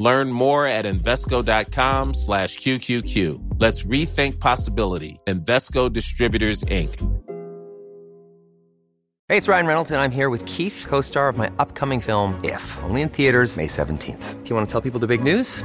Learn more at Invesco.com/QQQ. Let's rethink possibility. Invesco Distributors, Inc. Hey, it's Ryan Reynolds, and I'm here with Keith, co-star of my upcoming film, If, only in theaters May 17th. Do you want to tell people the big news?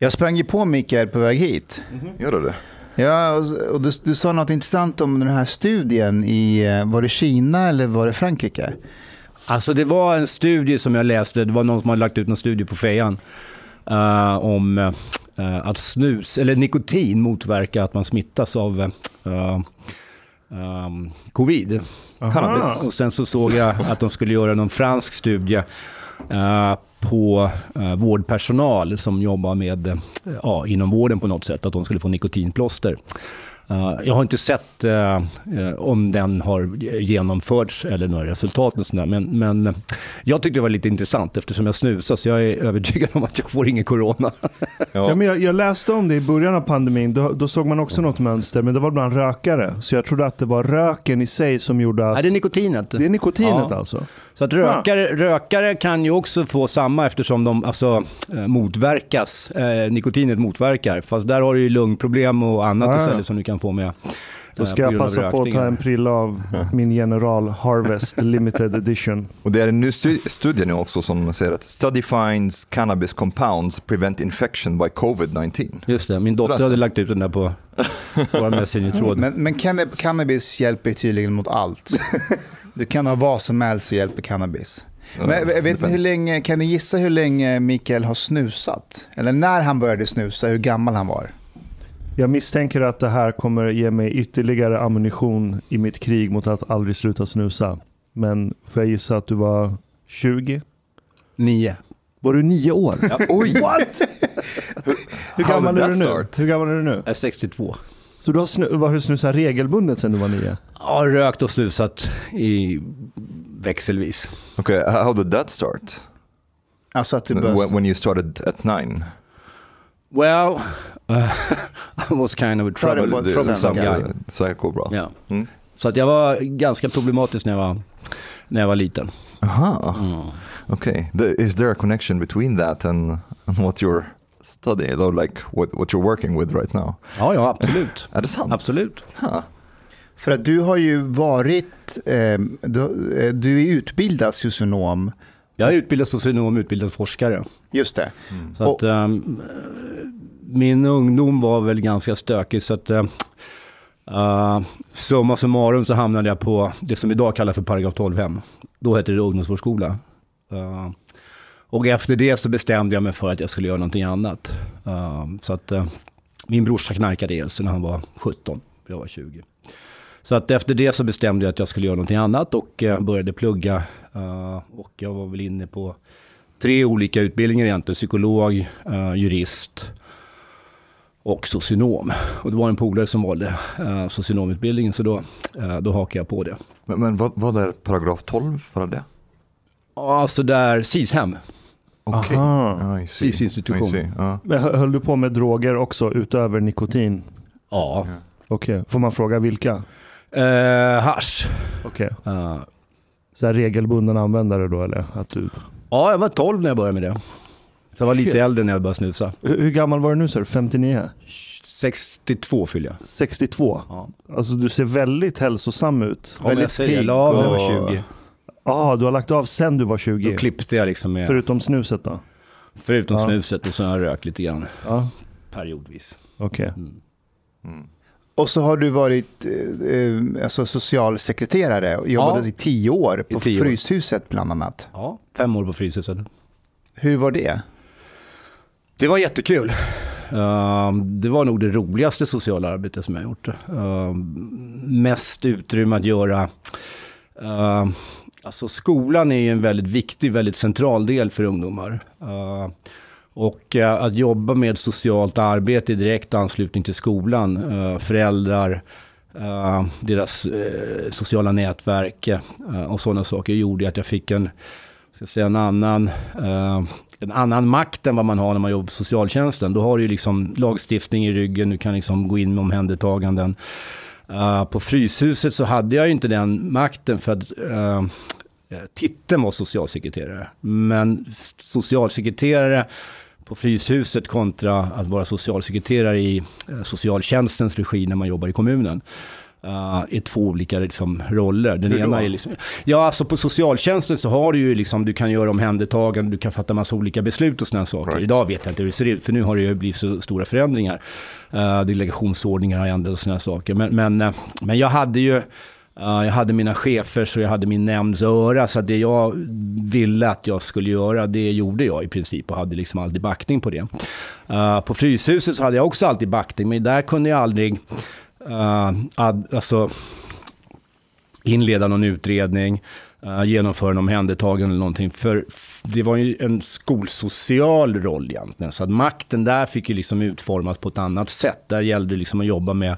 Jag sprang ju på Mikael på väg hit. Mm-hmm. Gör du det? Ja, och du sa något intressant om den här studien i, var det Kina eller var det Frankrike? Alltså det var en studie som jag läste, det var någon som hade lagt ut en studie på fejan om att snus eller nikotin motverkar att man smittas av covid. Aha. Och sen så såg jag att de skulle göra någon fransk studie på vårdpersonal som jobbar med inom vården på något sätt, att de skulle få nikotinplåster. Jag har inte sett om den har genomförts eller några resultat och sådär, men jag tyckte det var lite intressant eftersom jag snusar, så jag är övertygad om att jag får ingen corona. Ja, men jag läste om det i början av pandemin, då såg man också något mönster, men det var bland rökare, så jag trodde att det var röken i sig som gjorde att... Ja, det är nikotinet. Det är nikotinet, ja. Alltså. Så att rökare kan ju också få samma eftersom de motverkas, nikotinet motverkar, fast där har du ju lungproblem och annat istället som du kan få med. Då ska jag passa på att ta en prilla av min General Harvest Limited Edition. Och det är en ny studie nu också som säger att study finds cannabis compounds prevent infection by COVID-19. Just det, min dotter hade lagt ut den där på vår messengertråd. Men cannabis hjälper tydligen mot allt. Du kan ha vad som helst som hjälper cannabis. Men vet ni hur länge, kan ni gissa hur länge Mikael har snusat? Eller när han började snusa, hur gammal han var? Jag misstänker att det här kommer ge mig ytterligare ammunition i mitt krig mot att aldrig sluta snusa. Men får jag gissa att du var 20? 9. Var du 9 år? Ja, oj! What? Hur gammal är du nu? Jag är 62. Så du har snusat regelbundet sedan du var 9? Ja, rökt och snusat i växelvis. Okej, okay, how did that start? Alltså att du when you started at 9? Well, I was kind of a troublesome guy. Psycho, bra. Yeah. Mm. Så att jag var ganska problematisk när jag var liten. Aha. Mm. Okej. Okay. Is there a connection between that and what you're studying, though, like what you're working with right now? Ja, absolut. Är det sant? Absolut. Huh. För att du har ju varit du är utbildad socionom. Jag är utbildad socionom, utbildad forskare. Just det. Mm. Så att min ungdom var väl ganska stökig, så att summa summarum så hamnade jag på det som idag kallas för paragraf 12-hem. Då hette det ungdomsvårdsskola. Och efter det så bestämde jag mig för att jag skulle göra någonting annat. Så att min brorsa knarkade dels när han var 17, jag var 20. Så att efter det så bestämde jag att jag skulle göra någonting annat och började plugga. Och jag var väl inne på 3 olika utbildningar egentligen. Psykolog, jurist och socionom. Och det var en polare som valde socionomutbildningen, så då hakade jag på det. Men vad är paragraf 12 för det? Alltså där SIS-hem. Okej. Okay. SIS-institution. Men höll du på med droger också utöver nikotin? Ja. Okej. Får man fråga vilka? Hasch. Okej. Så här regelbunden användare då, eller? Att du... Ja, jag var 12 när jag började med det. Så jag var lite äldre när jag började snusa. Hur gammal var du nu, så? 59? 62 fyller jag. 62? Ja. Alltså du ser väldigt hälsosam ut. Ja, väldigt pigg. Jag la av när jag var 20. Du har lagt av sen du var 20. Då klippte jag liksom med... Förutom snuset då? Förutom snuset, och så har jag rökt lite grann. Ja. Periodvis. Okej. Okay. Mm. Och så har du varit alltså socialsekreterare och jobbade i 10 år på Fryshuset bland annat. Ja, 5 år på Fryshuset. Hur var det? Det var jättekul. Det var nog det roligaste sociala arbetet som jag gjort. Mest utrymme att göra... Alltså skolan är en väldigt viktig, väldigt central del för ungdomar. Och att jobba med socialt arbete i direkt anslutning till skolan, föräldrar, deras sociala nätverk och sådana saker gjorde att jag fick en annan makt än vad man har när man jobbar på socialtjänsten. Då har du liksom lagstiftning i ryggen, du kan liksom gå in med omhändertaganden. På Fryshuset så hade jag ju inte den makten för att... titeln var socialsekreterare, men socialsekreterare på Fryshuset kontra att vara socialsekreterare i socialtjänstens regi när man jobbar i kommunen är två olika liksom roller. Den ena är liksom, alltså på socialtjänsten så har du ju liksom, du kan göra omhändertagande, du kan fatta massa olika beslut och sådana saker. Right. Idag vet jag inte hur det ser ut, för nu har det ju blivit så stora förändringar. Delegationsordningar har ändrats och sådana saker. Men jag hade ju jag hade mina chefer, så jag hade min nämnds öra, så att det jag ville att jag skulle göra, det gjorde jag i princip och hade liksom alltid backning på det. På Fryshuset så hade jag också alltid backning, men där kunde jag aldrig inleda någon utredning, genomföra någon omhändertagande eller någonting, för det var ju en skolsocial roll egentligen, så att makten där fick ju liksom utformas på ett annat sätt. Där gällde det liksom att jobba med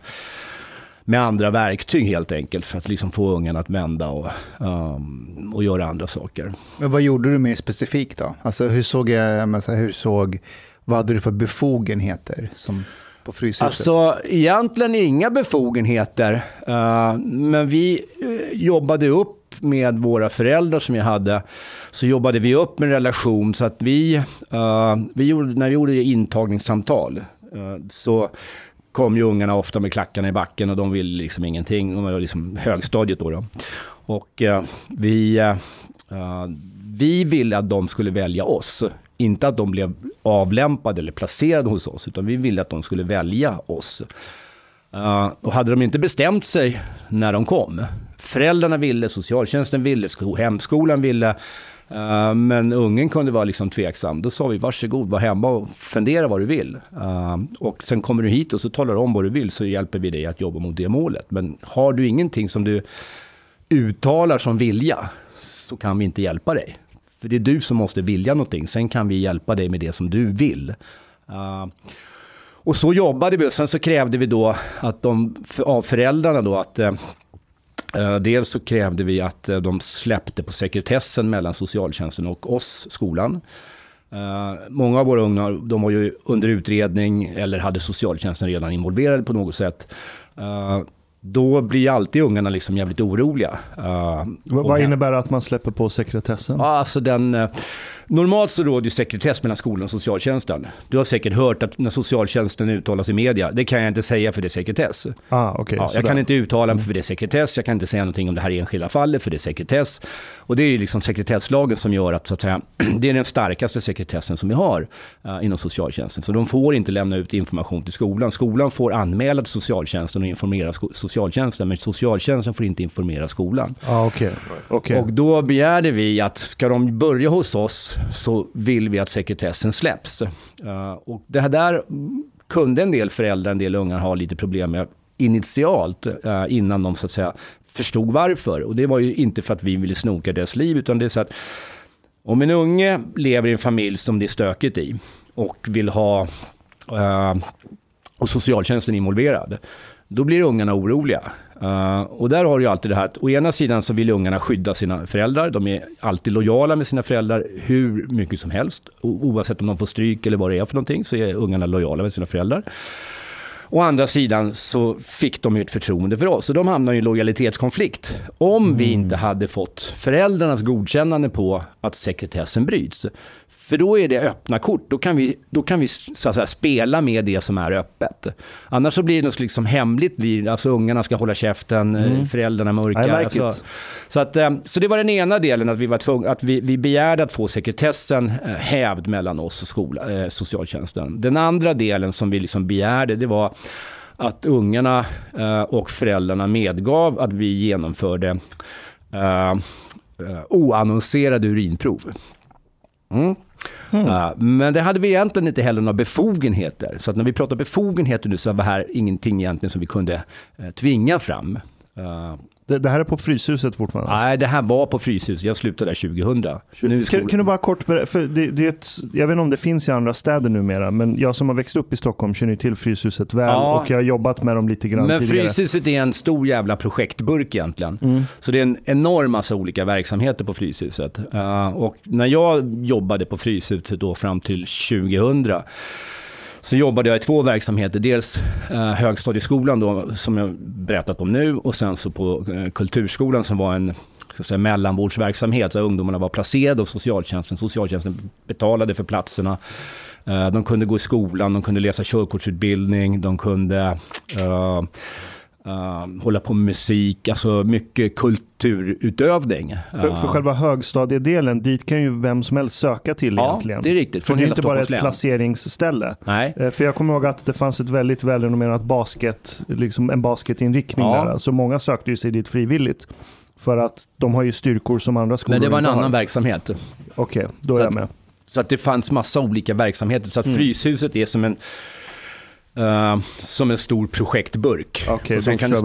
andra verktyg helt enkelt för att liksom få ungen att vända och göra andra saker. Men vad gjorde du mer specifikt då? Alltså vad hade du för befogenheter som på Fryshuset? Alltså egentligen inga befogenheter, men vi jobbade upp med våra föräldrar som jag hade, så jobbade vi upp med relation, så att vi gjorde intagningssamtal så kom ju ungarna ofta med klackarna i backen och de ville liksom ingenting. De var liksom högstadiet då. Och vi ville att de skulle välja oss. Inte att de blev avlämpade eller placerade hos oss, utan vi ville att de skulle välja oss. Och hade de inte bestämt sig när de kom. Föräldrarna ville, socialtjänsten ville, hemskolan ville. Men ungen kunde vara liksom tveksam. Då sa vi, varsågod, var hemma och fundera vad du vill. Och sen kommer du hit och så talar du om vad du vill, så hjälper vi dig att jobba mot det målet. Men har du ingenting som du uttalar som vilja, så kan vi inte hjälpa dig. För det är du som måste vilja någonting. Sen kan vi hjälpa dig med det som du vill. Och så jobbade vi. Sen så krävde vi då att av föräldrarna då att... dels så krävde vi att de släppte på sekretessen mellan socialtjänsten och oss, skolan. Många av våra ungar, de var ju under utredning eller hade socialtjänsten redan involverad på något sätt. Då blir alltid ungarna liksom jävligt oroliga. Vad innebär det att man släpper på sekretessen? Alltså normalt så råder ju sekretess mellan skolan och socialtjänsten. Du har säkert hört att när socialtjänsten uttalas i media, det kan jag inte säga för det är sekretess. Okay, jag kan inte uttala mig för det är sekretess, jag kan inte säga någonting om det här enskilda fallet för det är sekretess. Och det är ju liksom sekretesslagen som gör att, så att säga, det är den starkaste sekretessen som vi har inom socialtjänsten. Så de får inte lämna ut information till skolan. Skolan får anmäla till socialtjänsten och informera socialtjänsten, men socialtjänsten får inte informera skolan. Okay. Och då begärde vi att ska de börja hos oss, så vill vi att sekretessen släpps. Och det här där kunde en del föräldrar, en del ungar ha lite problem med initialt, innan de så att säga förstod varför. Och det var ju inte för att vi ville snoka deras liv, utan det är så att om en unge lever i en familj som det är stökigt i och vill ha och socialtjänsten är involverad, då blir ungarna oroliga. Och där har du ju alltid det här att å ena sidan så vill ungarna skydda sina föräldrar. De är alltid lojala med sina föräldrar hur mycket som helst. Oavsett om de får stryk eller vad det är för någonting, så är ungarna lojala med sina föräldrar. Å andra sidan så fick de ju ett förtroende för oss. Så de hamnar ju i en lojalitetskonflikt. Om vi inte hade fått föräldrarnas godkännande på att sekretessen bryts. För då är det öppna kort. Då kan vi så att säga, spela med det som är öppet. Annars så blir det något liksom hemligt. Alltså ungarna ska hålla käften, föräldrarna mörkar. Like alltså. Så det var den ena delen, att vi var att vi begärde att få sekretessen hävd mellan oss och socialtjänsten. Den andra delen som vi liksom begärde, det var att ungarna och föräldrarna medgav att vi genomförde oannonserade urinprov. Men det hade vi egentligen inte heller några befogenheter. Så att när vi pratar befogenheter nu, så var det här ingenting egentligen som vi kunde tvinga fram. Det här är på Fryshuset fortfarande? Nej, det här var på Fryshuset. Jag slutade där 2000. Nu kan du bara kort för jag vet inte om det finns i andra städer numera, men jag som har växt upp i Stockholm känner ju till Fryshuset väl, ja, och jag har jobbat med dem lite grann men tidigare. Men Fryshuset är en stor jävla projektburk egentligen. Så det är en enorm massa olika verksamheter på Fryshuset. Och när jag jobbade på Fryshuset då fram till 2000, så jobbade jag i två verksamheter, dels högstadieskolan då, som jag berättat om nu, och sen så på kulturskolan som var en mellanvårdsverksamhet där ungdomarna var placerade av socialtjänsten. Socialtjänsten betalade för platserna. De kunde gå i skolan, de kunde läsa körkortsutbildning, de kunde hålla på med musik, alltså mycket kulturutövning. För själva högstadiedelen, dit kan ju vem som helst söka till egentligen. Ja, det är riktigt. För det är inte bara ett placeringsställe. Nej. För jag kommer ihåg att det fanns ett väldigt välrenommerat en basketinriktning där. Så alltså många sökte ju sig dit frivilligt. För att de har ju styrkor som andra skolor. Men det var en annan verksamhet. Okej, då är jag med. Så att det fanns massa olika verksamheter. Så att Fryshuset är som en stor projektburk. Okay, och sen kan du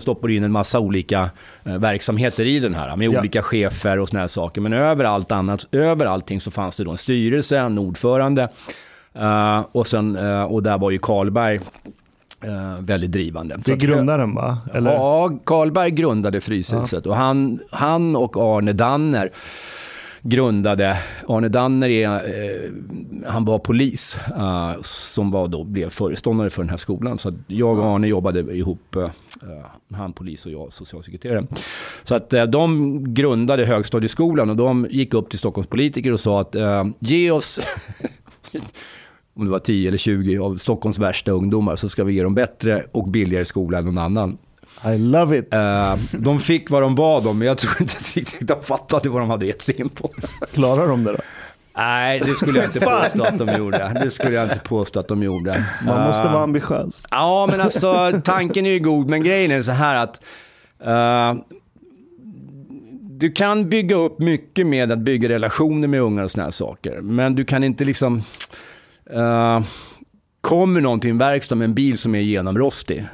stoppa in en massa olika verksamheter i den här med olika chefer och såna här saker. Men över allting så fanns det då en styrelse, en ordförande och där var ju Karlberg väldigt drivande. Det är grundaren va? Eller? Ja, Karlberg grundade Fryshuset och han och Arne Danner grundade. Arne Danner han var polis som blev föreståndare för den här skolan. Så att jag och Arne jobbade ihop, han polis och jag socialsekreterare. Så att de grundade högstadieskolan och de gick upp till Stockholms politiker och sa att ge oss om det var 10 eller 20 av Stockholms värsta ungdomar, så ska vi ge dem bättre och billigare skola än någon annan. I love it. De fick vad de bad om, men jag tror inte riktigt de fattade vad de hade gett sig in på. Klarar de det då? Nej, det skulle jag inte påstå att de gjorde. Man måste vara ambitiös. Ja, men alltså tanken är ju god, men grejen är så här att du kan bygga upp mycket med att bygga relationer med ungar och såna här saker, men du kan inte liksom kommer någon till en verkstad med en bil som är genomrostig,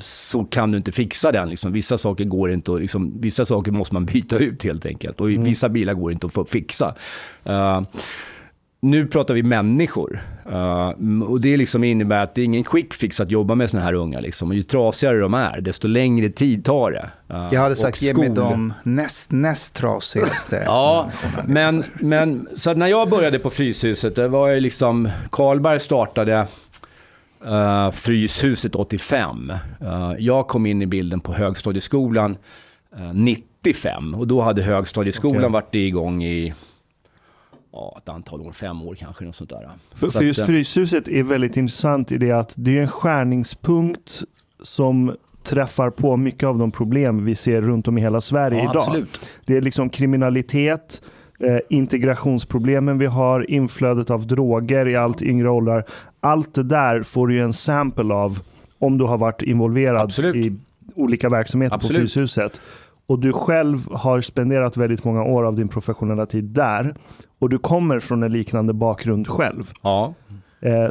så kan du inte fixa den liksom. Vissa saker går inte att, liksom, vissa saker måste man byta ut helt enkelt, och vissa bilar går inte att fixa. Nu pratar vi människor, och det liksom innebär att det är ingen quick fix att jobba med såna här unga liksom. Och ju trasigare de är, desto längre tid tar det. Jag hade sagt ge mig de näst trasigaste. Ja, men så att när jag började på Fryshuset, det var ju liksom Karlberg startade Fryshuset 85. Jag kom in i bilden på högstadieskolan 95, och då hade högstadieskolan varit igång i ett antal år, 5 år kanske, något sånt där. För just Fryshuset är väldigt intressant i det att det är en skärningspunkt som träffar på mycket av de problem vi ser runt om i hela Sverige idag. Absolut. Det är liksom kriminalitet, integrationsproblemen vi har, inflödet av droger i allt yngre åldrar. Allt det där får du ju en sample av om du har varit involverad i olika verksamheter på Fryshuset. Och du själv har spenderat väldigt många år av din professionella tid där. Och du kommer från en liknande bakgrund själv. Ja.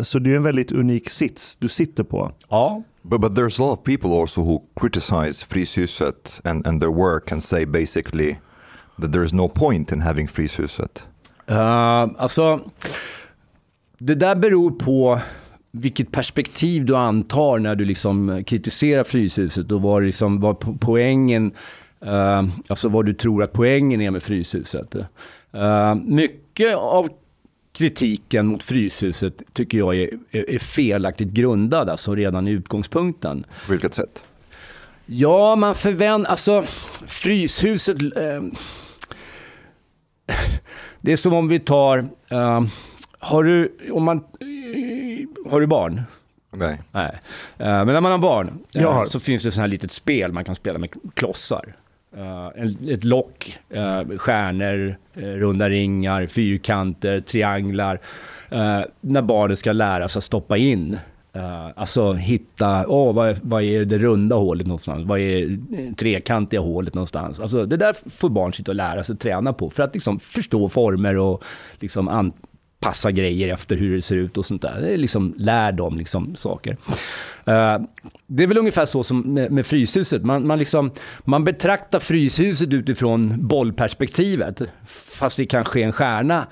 Så det är en väldigt unik sits du sitter på. Ja. But there's a lot of people also who criticize Fryshuset and their work and say basically that there's no point in having Fryshuset. Alltså, det där beror på vilket perspektiv du antar när du liksom kritiserar Fryshuset och vad liksom, vad poängen, alltså vad du tror att poängen är med Fryshuset. Mycket av kritiken mot Fryshuset tycker jag är felaktigt grundad, alltså redan i utgångspunkten. På vilket sätt? Ja, man förväntar, alltså Fryshuset, det är som om vi tar, har du barn? Nej. Men när man har barn så finns det sån här litet spel man kan spela med klossar. Ett lock, stjärnor, runda ringar, fyrkanter, trianglar, när barnet ska lära sig att stoppa in, alltså hitta, vad är det runda hålet någonstans, vad är trekantiga hålet någonstans, alltså det där får barn sitta och lära sig, träna på, för att liksom förstå former och liksom anpassa grejer efter hur det ser ut och sånt där, det är liksom, lär dem liksom saker. Det är väl ungefär så som med Fryshuset. Man betraktar Fryshuset utifrån bollperspektivet, fast det kanske är en stjärna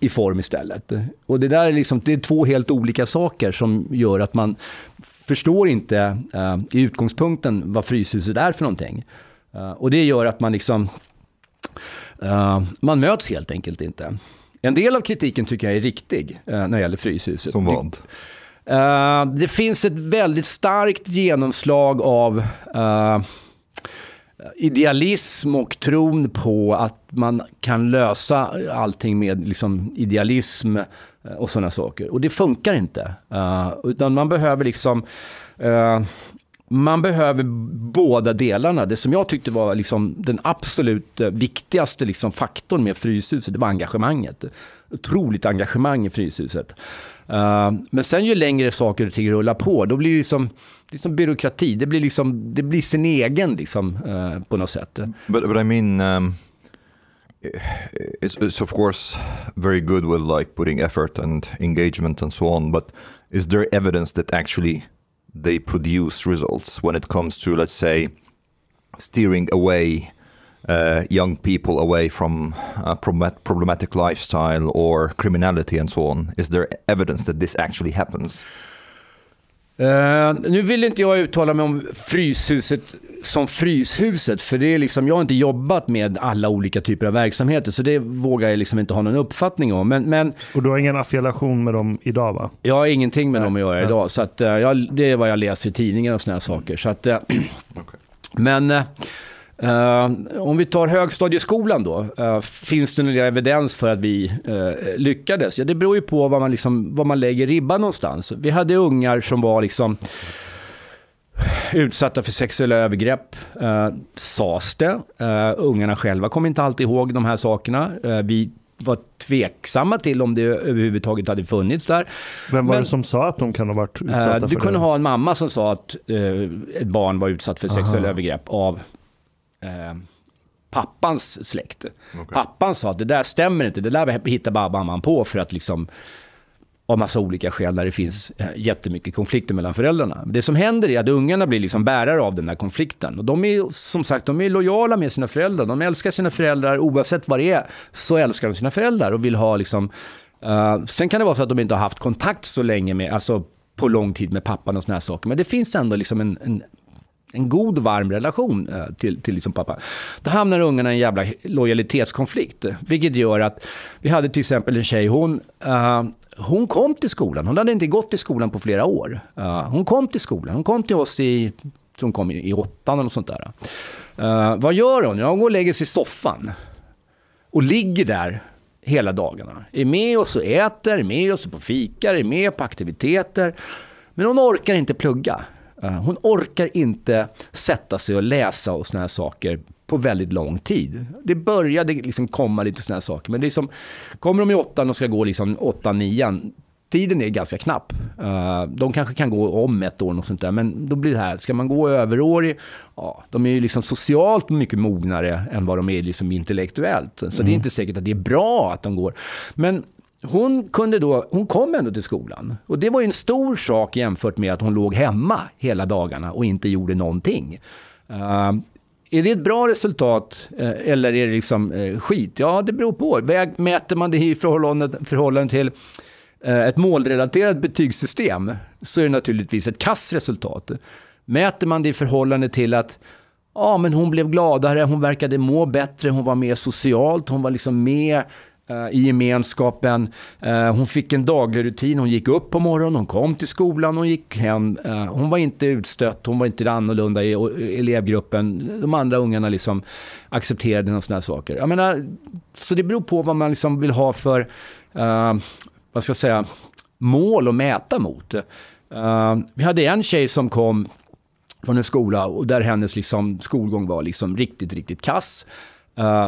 i form istället. Och det där är liksom, det är två helt olika saker som gör att man förstår inte i utgångspunkten vad Fryshuset är för någonting. Och det gör att man liksom man möts helt enkelt inte. En del av kritiken tycker jag är riktig när det gäller Fryshuset. Som vad? Det finns ett väldigt starkt genomslag av idealism och tron på att man kan lösa allting med liksom idealism och sådana saker. Och det funkar inte. Utan man behöver liksom man behöver båda delarna. Det som jag tyckte var liksom den absolut viktigaste liksom faktorn med Fryshuset, det var engagemanget. Otroligt engagemang i Fryshuset. Men sen ju längre saker och ting rullar på, då blir det liksom byråkrati, det blir sin egen liksom, på något sätt. But I mean it's of course very good with like putting effort and engagement and so on, but is there evidence that actually they produce results when it comes to, let's say, steering away young people away from a problematic lifestyle or criminality and so on? Is there evidence that this actually happens? Nu vill inte jag uttala mig om Fryshuset som Fryshuset, för det är liksom, jag har inte jobbat med alla olika typer av verksamheter, så det vågar jag liksom inte ha någon uppfattning om. Men och du har ingen affiliation med dem idag, va? Jag har ingenting med dem att göra idag, så att, det är vad jag läser i tidningar och såna här saker. Så att, okay. Men om vi tar högstadieskolan då, finns det någon evidens för att vi lyckades? Ja, det beror ju på vad man, liksom, vad man lägger ribban någonstans. Vi hade ungar som var liksom utsatta för sexuella övergrepp, sades det. Ungarna själva kom inte alltid ihåg de här sakerna. Vi var tveksamma till om det överhuvudtaget hade funnits där. Vem var det som sa att de kan ha varit utsatta för det? Du kunde ha en mamma som sa att ett barn var utsatt för sexuella övergrepp av pappans släkt. Okay. Pappan sa att det där stämmer inte, det där hittar bara mamman på för att liksom av massa olika skäl, där det finns jättemycket konflikter mellan föräldrarna. Det som händer är att ungarna blir liksom bärare av den här konflikten. Och de är, som sagt, de är lojala med sina föräldrar. De älskar sina föräldrar, oavsett vad det är så älskar de sina föräldrar och vill ha liksom sen kan det vara så att de inte har haft kontakt så länge med, alltså på lång tid med pappan och såna här saker. Men det finns ändå liksom en god, varm relation till liksom pappa. Då hamnar ungarna i en jävla lojalitetskonflikt. Vilket gör att vi hade till exempel en tjej, hon kom till skolan. Hon hade inte gått till skolan på flera år. Hon kom till skolan. Hon kom till oss i 8:an eller sånt där. Vad gör hon? Ja, hon går och lägger sig i soffan. Och ligger där hela dagarna. Är med oss och äter, är med oss på fikar, är med på aktiviteter. Men hon orkar inte plugga. Hon orkar inte sätta sig och läsa och såna här saker på väldigt lång tid. Det började liksom komma lite såna här saker. Men det är som, kommer de i 8:an och ska gå liksom 8-9, tiden är ganska knapp. De kanske kan gå om ett år och sånt där, men då blir det här, ska man gå överårig? Ja, de är ju liksom socialt mycket mognare än vad de är liksom intellektuellt. Så det är inte säkert att det är bra att de går. Men hon kom ändå till skolan. Och det var ju en stor sak jämfört med att hon låg hemma hela dagarna och inte gjorde någonting. Är det ett bra resultat eller är det liksom skit? Ja, det beror på. Mäter man det i förhållande till ett målrelaterat betygssystem så är det naturligtvis ett kassresultat. Mäter man det i förhållande till att ja, men hon blev gladare, hon verkade må bättre, hon var mer socialt, hon var liksom med i gemenskapen, hon fick en daglig rutin, hon gick upp på morgonen, hon kom till skolan, hon gick hem, hon var inte utstött, hon var inte annorlunda i elevgruppen, de andra ungarna liksom accepterade några sådana saker. Jag menar, så det beror på vad man liksom vill ha för vad ska jag säga, mål att mäta mot. Vi hade en tjej som kom från en skola och där hennes liksom skolgång var liksom riktigt kass.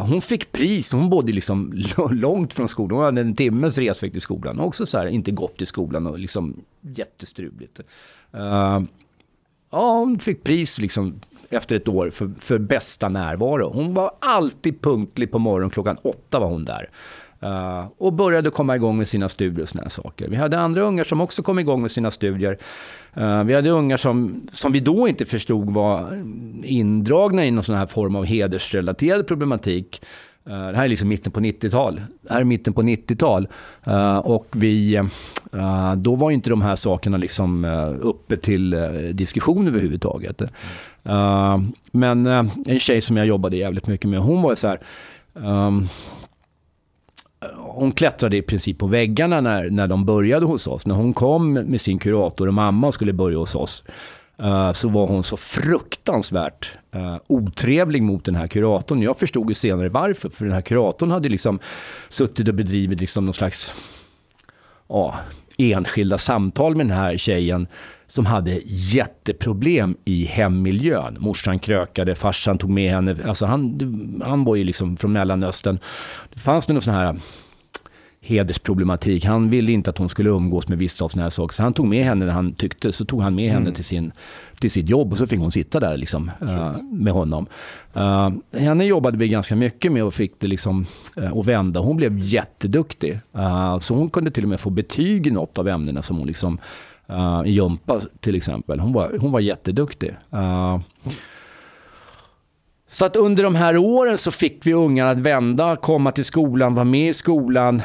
Hon fick pris, hon bodde liksom långt från skolan, hon hade en timmes res till skolan och också så här, inte gått till skolan och liksom jättestrubligt. Ja, hon fick pris liksom efter ett år för bästa närvaro. Hon var alltid punktlig på morgonen, 8:00 var hon där. Och började komma igång med sina studier och såna här saker. Vi hade andra ungar som också kom igång med sina studier. Vi hade ungar som vi då inte förstod var indragna i någon sån här form av hedersrelaterad problematik. Det här är liksom mitten på 90-tal. Och vi då var inte de här sakerna liksom uppe till diskussion överhuvudtaget. Men en tjej som jag jobbade jävligt mycket med, hon var så här... Hon klättrade i princip på väggarna när de började hos oss. När hon kom med sin kurator och mamma och skulle börja hos oss så var hon så fruktansvärt otrevlig mot den här kuratorn. Jag förstod ju senare varför, för den här kuratorn hade liksom suttit och bedrivit liksom någon slags enskilda samtal med den här tjejen som hade jätteproblem i hemmiljön. Morsan krökade, farsan tog med henne. Alltså han var ju liksom från Mellanöstern. Det fanns någon sån här hedersproblematik. Han ville inte att hon skulle umgås med vissa av såna här saker. Så han tog med henne när han tyckte. Så tog han med henne till sitt jobb och så fick hon sitta där liksom, med honom. Henne jobbade vi ganska mycket med och fick det liksom att vända. Hon blev jätteduktig. Så hon kunde till och med få betyg i något av ämnena som hon liksom i jumpa till exempel. Hon var jätteduktig. Så att under de här åren så fick vi ungarna att vända, komma till skolan, vara med i skolan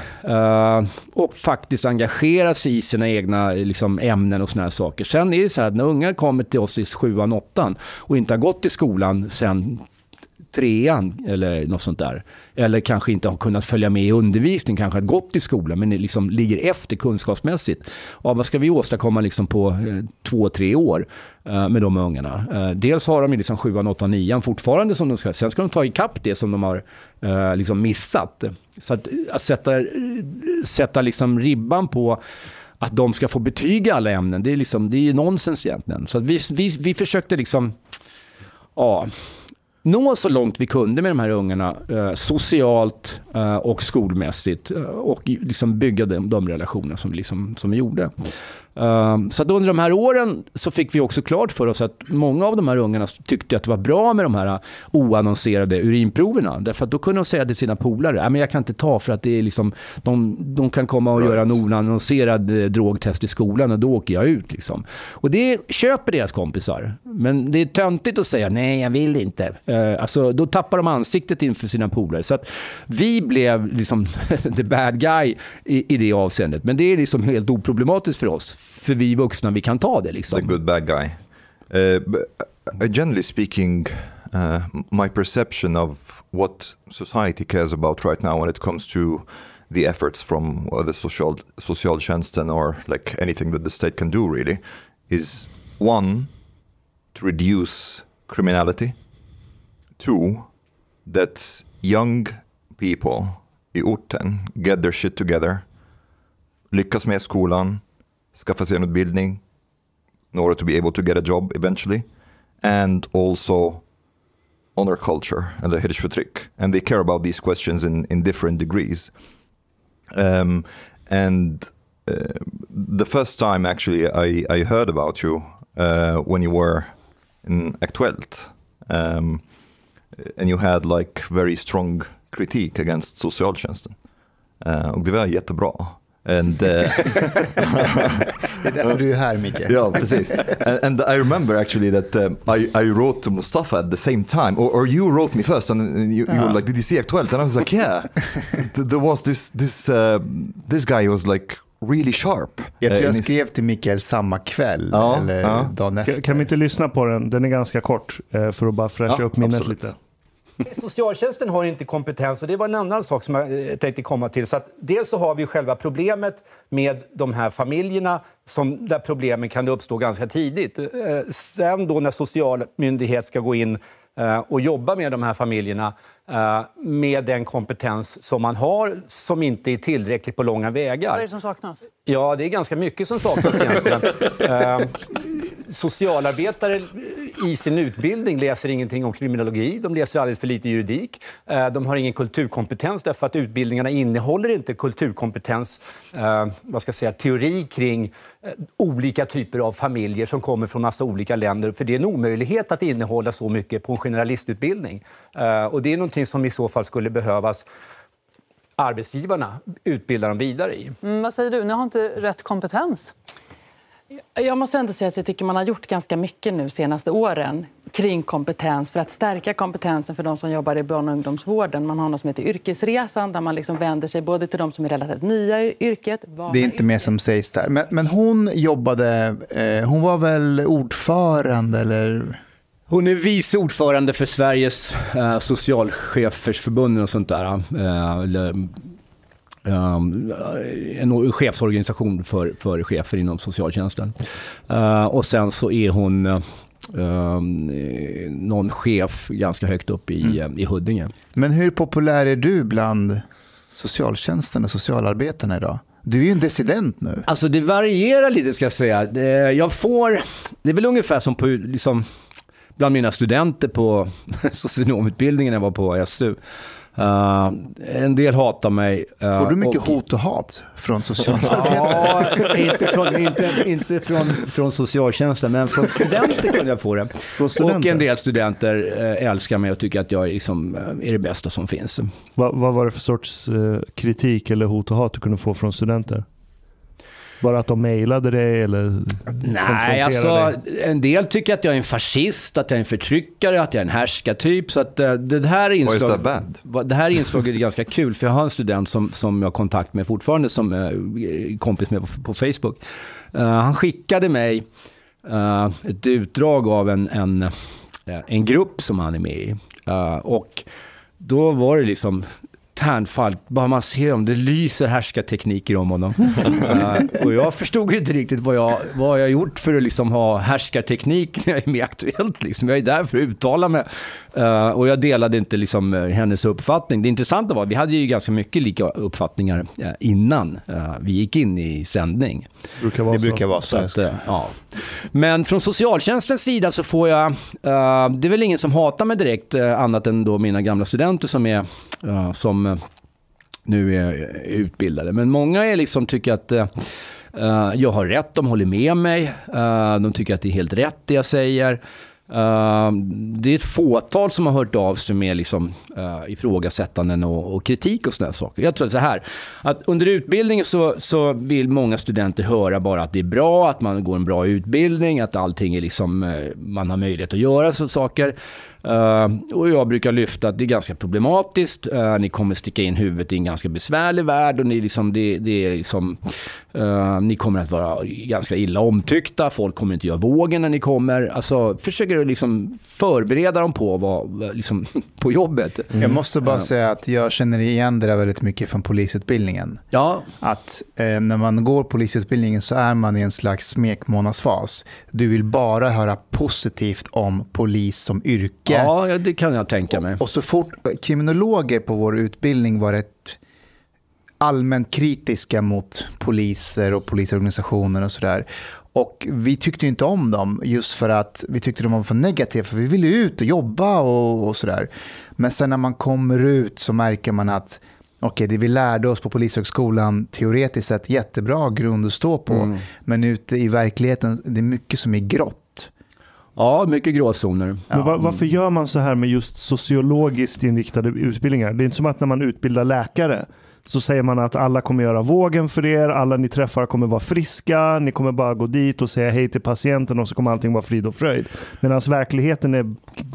och faktiskt engagera sig i sina egna liksom, ämnen och såna här saker. Sen är det så här att när ungar kommer till oss i 7-8 och inte har gått till skolan sen 3:an eller något sånt där, eller kanske inte har kunnat följa med i undervisning, kanske har gått i skolan men liksom ligger efter kunskapsmässigt. Ja, vad ska vi åstadkomma liksom på 2-3 år med de ungarna? Dels har de liksom 7-9 fortfarande som de ska, sen ska de ta ikapp det som de har liksom missat. Så att sätta liksom ribban på att de ska få betyg i alla ämnen, det är liksom, det är ju nonsens egentligen. Så att vi försökte liksom nå så långt vi kunde med de här ungarna socialt och skolmässigt och liksom bygga de relationer som vi gjorde. Så att under de här åren så fick vi också klart för oss att många av de här ungarna tyckte att det var bra med de här oannonserade urinproverna. Därför att då kunde de säga till sina polare, men jag kan inte ta för att det är liksom, de kan komma och göra en oannonserad drogtest i skolan och då åker jag ut. Liksom. Och det köper deras kompisar. Men det är töntigt att säga, nej jag vill inte. Alltså, då tappar de ansiktet inför sina polare. Så att vi blev liksom the bad guy i det avseendet. Men det är liksom helt oproblematiskt för oss. För vi vuxna, vi kan ta det liksom. The good bad guy. Generally speaking, my perception of what society cares about right now when it comes to the efforts from the socialtjänsten or like anything that the state can do really is one, to reduce criminality. Two, that young people i orten get their shit together, lyckas med skolan, skaffa sig en utbildning in order to be able to get a job eventually, and also honor culture and the hedersförtryck. And they care about these questions in different degrees. The first time actually I heard about you when you were in Aktuellt, and you had like very strong critique against socialtjänsten. Och det var jättebra. And det är därför du är här, Micke. Ja, precis. And I remember actually that I wrote to Mustafa at the same time, or you wrote me first, and you were like, did you see Aktuellt? And I was like, yeah. There was this guy who was like really sharp. Jag tror jag skrev till Mikael samma kväll eller dagen efter. Kan vi inte lyssna på den? Den är ganska kort för att bara fräscha upp minnet lite. Socialtjänsten har inte kompetens, och det var en annan sak som jag tänkte komma till. Så att dels så har vi själva problemet med de här familjerna som, där problemen kan uppstå ganska tidigt. Sen då när socialmyndighet ska gå in och jobba med de här familjerna med den kompetens som man har som inte är tillräckligt på långa vägar. Vad är det som saknas? Ja, det är ganska mycket som saknas egentligen. Socialarbetare i sin utbildning läser ingenting om kriminologi, de läser alldeles för lite juridik, de har ingen kulturkompetens därför att utbildningarna innehåller inte kulturkompetens, teori kring olika typer av familjer som kommer från massa olika länder, för det är en omöjlighet att innehålla så mycket på en generalistutbildning, och det är någonting som i så fall skulle behövas arbetsgivarna utbildar dem vidare i. Vad säger du? Ni har inte rätt kompetens? Jag måste ändå säga att jag tycker man har gjort ganska mycket nu senaste åren kring kompetens för att stärka kompetensen för de som jobbar i barn- och ungdomsvården. Man har något som heter yrkesresan där man liksom vänder sig både till de som är relativt nya i yrket. Det är inte mer som sägs där. Men hon jobbade, hon var väl ordförande eller... Hon är vice ordförande för Sveriges socialchefersförbund och sånt där. En chefsorganisation för chefer inom socialtjänsten. Och sen så är hon någon chef ganska högt upp i Huddinge. Men hur populär är du bland socialtjänsten och socialarbetarna idag? Du är ju en dissident nu. Alltså det varierar lite, ska jag säga. Det är väl ungefär som på... Liksom, bland mina studenter på socionomutbildningen jag var på SU. En del hatar mig. Får du mycket hot och hat från socialarbetare? Ja, inte från socialtjänsten, men från studenter kunde jag få det. Och en del studenter älskar mig och tycker att jag liksom är det bästa som finns. Vad var det för sorts kritik eller hot och hat du kunde få från studenter? Bara att de mejlade dig eller... Nej, alltså dig. En del tycker att jag är en fascist, att jag är en förtryckare, att jag är en härskartyp. Så att det här inslaget är ganska kul, för jag har en student som jag har kontakt med fortfarande, som är kompis med på Facebook. Han skickade mig ett utdrag av en grupp som han är med i. Och då var det liksom... Tärnfall, bara man ser om det lyser härskartekniker om honom. Och jag förstod inte riktigt vad jag gjort för att liksom ha härskarteknik när jag är mer aktuellt. Liksom. Jag är där för att uttala mig. Och jag delade inte liksom hennes uppfattning. Det intressanta var att vi hade ju ganska mycket lika uppfattningar innan vi gick in i sändning. Det brukar vara så. Ja. Men från socialtjänstens sida så får jag... det är väl ingen som hatar mig direkt annat än då mina gamla studenter som är... som nu är utbildade. Men många är liksom, tycker att jag har rätt, de håller med mig. De tycker att det är helt rätt det jag säger. Det är ett fåtal som har hört av sig med liksom, ifrågasättanden och kritik och sådana saker. Jag tror så här, att under utbildningen så vill många studenter höra bara att det är bra, att man går en bra utbildning, att allting är liksom, man har möjlighet att göra sådana saker. Och jag brukar lyfta att det är ganska problematiskt. Ni kommer sticka in huvudet i en ganska besvärlig värld och ni kommer att vara ganska illa omtyckta. Folk kommer inte göra vågen när ni kommer. Alltså, försöker du liksom förbereda dem på liksom, på jobbet. Jag måste bara säga att jag känner igen det där väldigt mycket från polisutbildningen. Ja. Att när man går polisutbildningen så är man i en slags smekmånadsfas. Du vill bara höra positivt om polis som yrke. Ja, det kan jag tänka mig. Och så fort kriminologer på vår utbildning var rätt allmänt kritiska mot poliser och polisorganisationer och sådär. Och vi tyckte inte om dem just för att vi tyckte de var för negativa, för vi ville ut och jobba och sådär. Men sen när man kommer ut så märker man att det vi lärde oss på polishögskolan teoretiskt sett jättebra grund att stå på. Men ute i verkligheten, det är mycket som är grått. Ja, mycket gråzoner. Men varför gör man så här med just sociologiskt inriktade utbildningar? Det är inte som att när man utbildar läkare så säger man att alla kommer göra vågen för er, alla ni träffar kommer vara friska, ni kommer bara gå dit och säga hej till patienten och så kommer allting vara frid och fröjd. Medan verkligheten är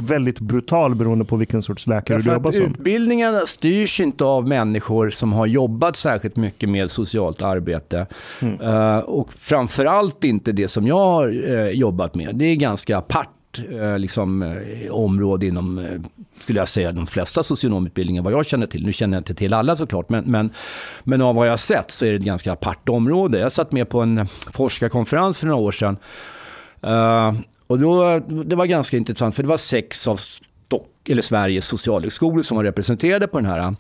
väldigt brutal beroende på vilken sorts läkare du jobbar som. Utbildningarna styrs inte av människor som har jobbat särskilt mycket med socialt arbete. Mm. Och framförallt inte det som jag har jobbat med. Det är ganska apart område inom, skulle jag säga, de flesta socionomutbildningar vad jag känner till. Nu känner jag inte till alla såklart, men av vad jag har sett så är det ett ganska apart område. Jag satt med på en forskarkonferens för några år sedan och då, det var ganska intressant för det var 6 av Sveriges socialhögskolor som var representerade på den här.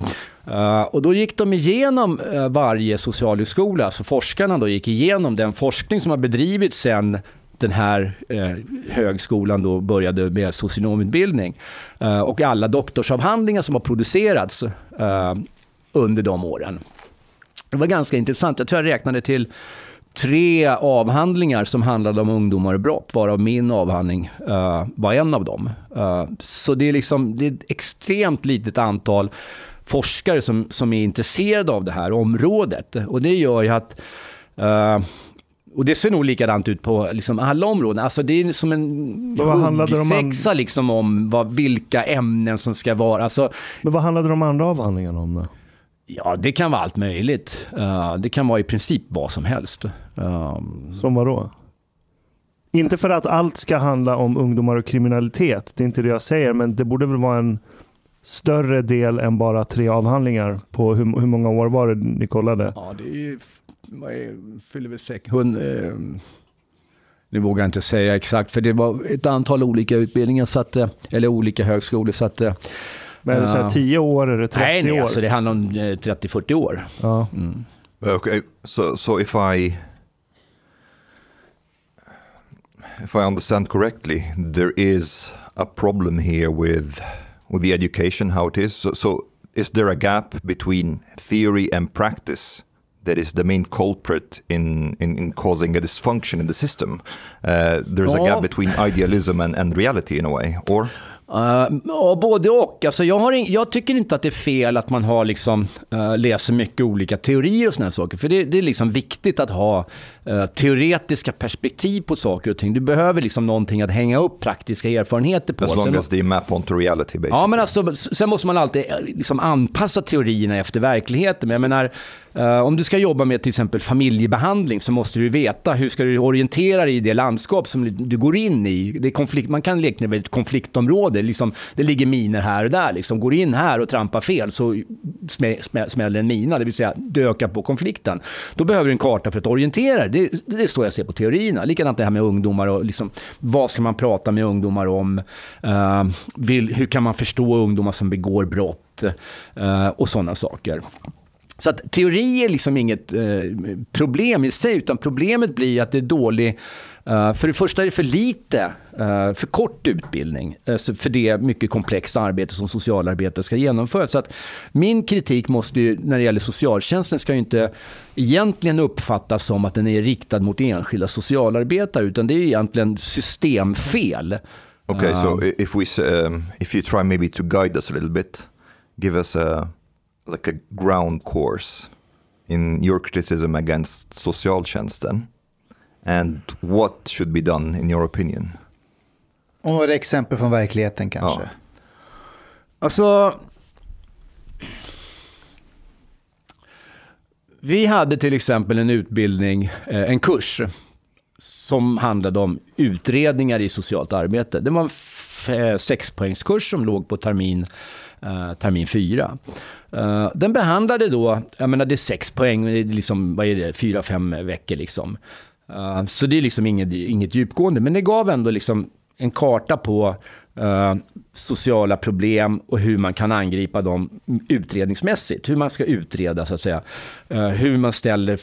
Och då gick de igenom varje socialhögskola, alltså forskarna då gick igenom den forskning som har bedrivits sedan den här högskolan då började med socionomutbildning och alla doktorsavhandlingar som har producerats under de åren. Det var ganska intressant. Jag tror jag räknade till 3 avhandlingar som handlade om ungdomar och brott, varav min avhandling var en av dem. Så det är liksom, det är ett extremt litet antal forskare som är intresserade av det här området. Och det gör ju att och det ser nog likadant ut på liksom alla områden. Alltså det är som en huggsexa liksom om vilka ämnen som ska vara. Alltså, men vad handlade de andra avhandlingarna om då? Ja, det kan vara allt möjligt. Det kan vara i princip vad som helst. Som vadå? Inte för att allt ska handla om ungdomar och kriminalitet. Det är inte det jag säger, men det borde väl vara en större del än bara 3 avhandlingar på hur många år var det ni kollade? Ja, det är ju fyller väl säkert. Nu vågar jag inte säga exakt för det var ett antal olika utbildningar så att, eller olika högskolor så att men det så 10 år eller 30 år? Nej, alltså det handlar om 30-40 år. Ja. Mm. Okay, so if I understand correctly, there is a problem here with the education how it is. So is there a gap between theory and practice? That is the main culprit in causing a dysfunction in the system. There's a gap between idealism and reality in a way, or? Både och. Alltså jag tycker inte att det är fel att man har liksom, läser mycket olika teorier och såna här saker. För det är liksom viktigt att ha teoretiska perspektiv på saker och ting. Du behöver liksom någonting att hänga upp praktiska erfarenheter på. As long as they map onto reality basically. Ja, men alltså, sen måste man alltid liksom anpassa teorierna efter verkligheten. Men jag menar, om du ska jobba med till exempel familjebehandling så måste du veta hur ska du orientera dig i det landskap som du går in i. Det är konflikt, man kan likna med ett konfliktområde. Liksom, det ligger miner här och där. Liksom. Går in här och trampar fel så smäller en mina. Det vill säga döka på konflikten. Då behöver du en karta för att orientera dig. Det är så jag ser på teorierna. Likadant det här med ungdomar. Och liksom, vad ska man prata med ungdomar om? Hur kan man förstå ungdomar som begår brott? Och sådana saker. Så att teori är liksom inget problem i sig, utan problemet blir att det är dålig. För det första är det för lite, för kort utbildning för det mycket komplexa arbete som socialarbetare ska genomföra. Så att min kritik måste ju, när det gäller socialtjänsten, ska ju inte egentligen uppfattas som att den är riktad mot enskilda socialarbetare, utan det är egentligen systemfel. Okay, so if you try maybe to guide us a little bit, give us a ground course in your criticism against socialtjänsten and what should be done in your opinion. Och några exempel från verkligheten kanske. Ja. Alltså, vi hade till exempel en utbildning, en kurs som handlade om utredningar i socialt arbete. Det var en 6-poängskurs som låg på termin 4. Den behandlade då, jag menar det är 6 poäng, det är liksom, vad är det, 4-5 veckor liksom. Så det är liksom inget djupgående, men det gav ändå liksom en karta på sociala problem och hur man kan angripa dem utredningsmässigt, hur man ska utreda så att säga, hur man ställer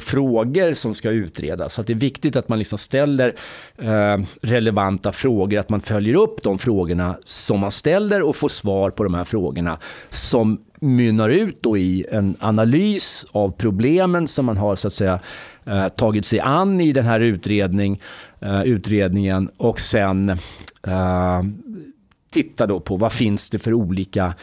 frågor som ska utredas. Så att det är viktigt att man liksom ställer relevanta frågor, att man följer upp de frågorna som man ställer och får svar på de här frågorna som mynnar ut då i en analys av problemen som man har så att säga tagit sig an i den här utredning utredningen och sen titta då på vad finns det för olika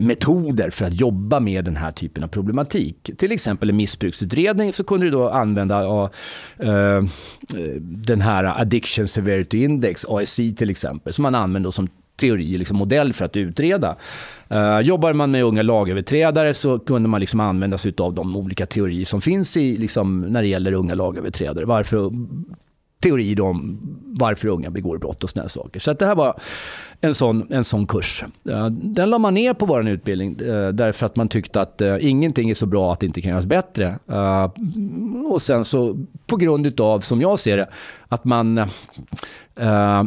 metoder för att jobba med den här typen av problematik. Till exempel en missbruksutredning, så kunde du då använda den här Addiction Severity Index, ASI till exempel, som man använder som teori, liksom modell för att utreda. Jobbar man med unga lagöverträdare så kunde man liksom använda sig av de olika teorier som finns i, liksom, när det gäller unga lagöverträdare. Teori om varför unga begår brott och såna här saker. Så att det här var en sån kurs. Den la man ner på vår utbildning därför att man tyckte att ingenting är så bra att det inte kan göras bättre. Och sen så på grund utav, som jag ser det, att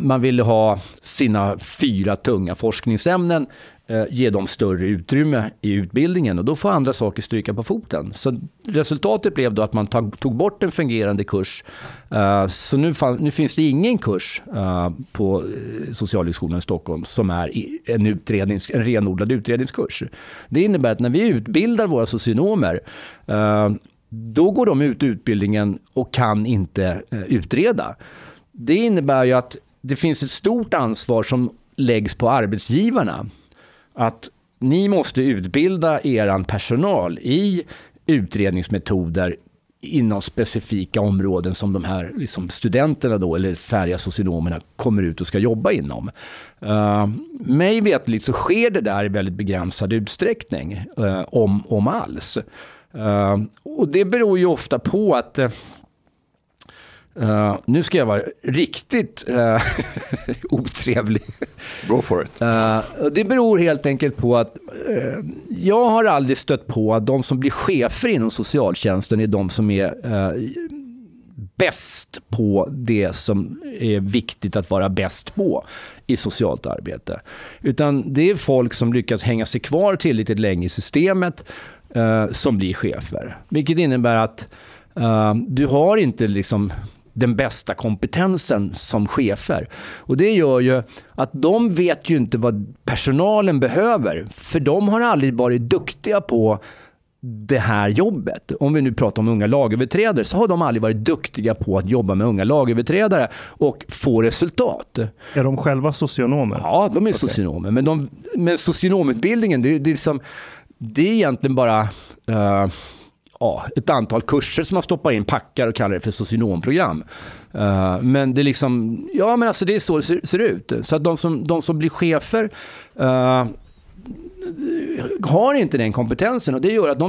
man ville ha sina 4 tunga forskningsämnen, ge dem större utrymme i utbildningen, och då får andra saker stryka på foten. Så resultatet blev då att man tog bort en fungerande kurs. Så nu finns det ingen kurs på Socialhögskolan i Stockholm som är en renodlad utredningskurs. Det innebär att när vi utbildar våra socionomer, då går de ut utbildningen och kan inte utreda. Det innebär ju att det finns ett stort ansvar som läggs på arbetsgivarna, att ni måste utbilda eran personal i utredningsmetoder inom specifika områden som de här, liksom, studenterna då, eller färdiga socionomerna kommer ut och ska jobba inom. Mig vetligt så sker det där i väldigt begränsad utsträckning, om alls. Och det beror ju ofta på att nu ska jag vara riktigt otrevlig. Go for it. Det beror helt enkelt på att jag har aldrig stött på att de som blir chefer inom socialtjänsten är de som är bäst på det som är viktigt att vara bäst på i socialt arbete. Utan det är folk som lyckas hänga sig kvar tillräckligt länge i systemet som blir chefer. Vilket innebär att du har inte liksom den bästa kompetensen som chefer. Och det gör ju att de vet ju inte vad personalen behöver, för de har aldrig varit duktiga på det här jobbet. Om vi nu pratar om unga lagöverträdare, så har de aldrig varit duktiga på att jobba med unga lagöverträdare och få resultat. Är de själva socionomer? Ja, de är socionomer. Men socionomutbildningen, det är egentligen bara ett antal kurser som man stoppar in, packar och kallar det för socionomprogram. Men det är liksom, det är så det ser ut. Så att de som blir chefer har inte den kompetensen, och det gör att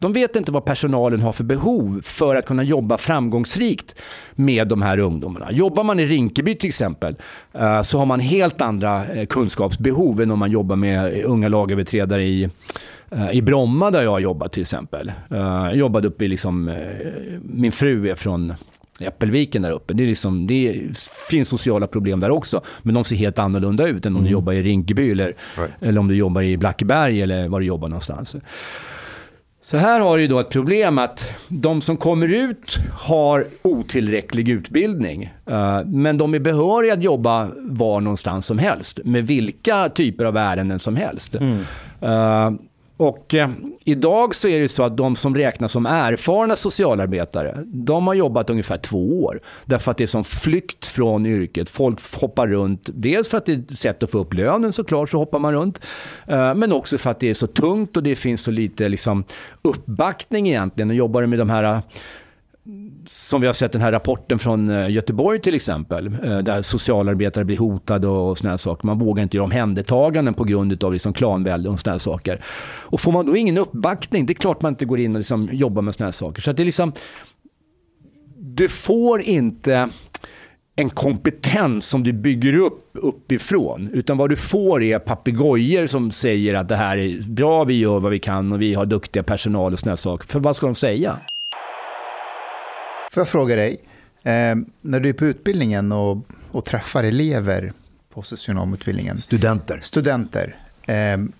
de vet inte vad personalen har för behov för att kunna jobba framgångsrikt med de här ungdomarna. Jobbar man i Rinkeby till exempel, så har man helt andra kunskapsbehov än om man jobbar med unga lagöverträdare i Bromma, där jag jobbar till exempel. Jag jobbade uppe i, liksom, min fru är från Äppelviken där uppe. Det finns sociala problem där också, men de ser helt annorlunda ut än om du jobbar i Rinkeby eller om du jobbar i Blackberg eller var du jobbar någonstans. Så här har du då ett problem att de som kommer ut har otillräcklig utbildning, men de är behöriga att jobba var någonstans som helst med vilka typer av ärenden som helst. Och idag så är det så att de som räknas som erfarna socialarbetare, de har jobbat ungefär 2 år. Därför att det är som flykt från yrket. Folk hoppar runt, dels för att det är ett sätt att få upp lönen, såklart så hoppar man runt. Men också för att det är så tungt och det finns så lite, liksom, uppbackning egentligen. Och jobbar med de här, som vi har sett den här rapporten från Göteborg till exempel, där socialarbetare blir hotade och såna här saker. Man vågar inte göra omhändertaganden på grund av, liksom, klanvälde och såna här saker. Och får man då ingen uppbackning, det är klart man inte går in och, liksom, jobbar med såna här saker. Så att det är liksom, du får inte en kompetens som du bygger upp uppifrån, utan vad du får är papegojer som säger att det här är bra, vi gör vad vi kan och vi har duktiga personal och såna här saker. För vad ska de säga? Får jag fråga dig, när du är på utbildningen och träffar elever på socionomutbildningen. Studenter.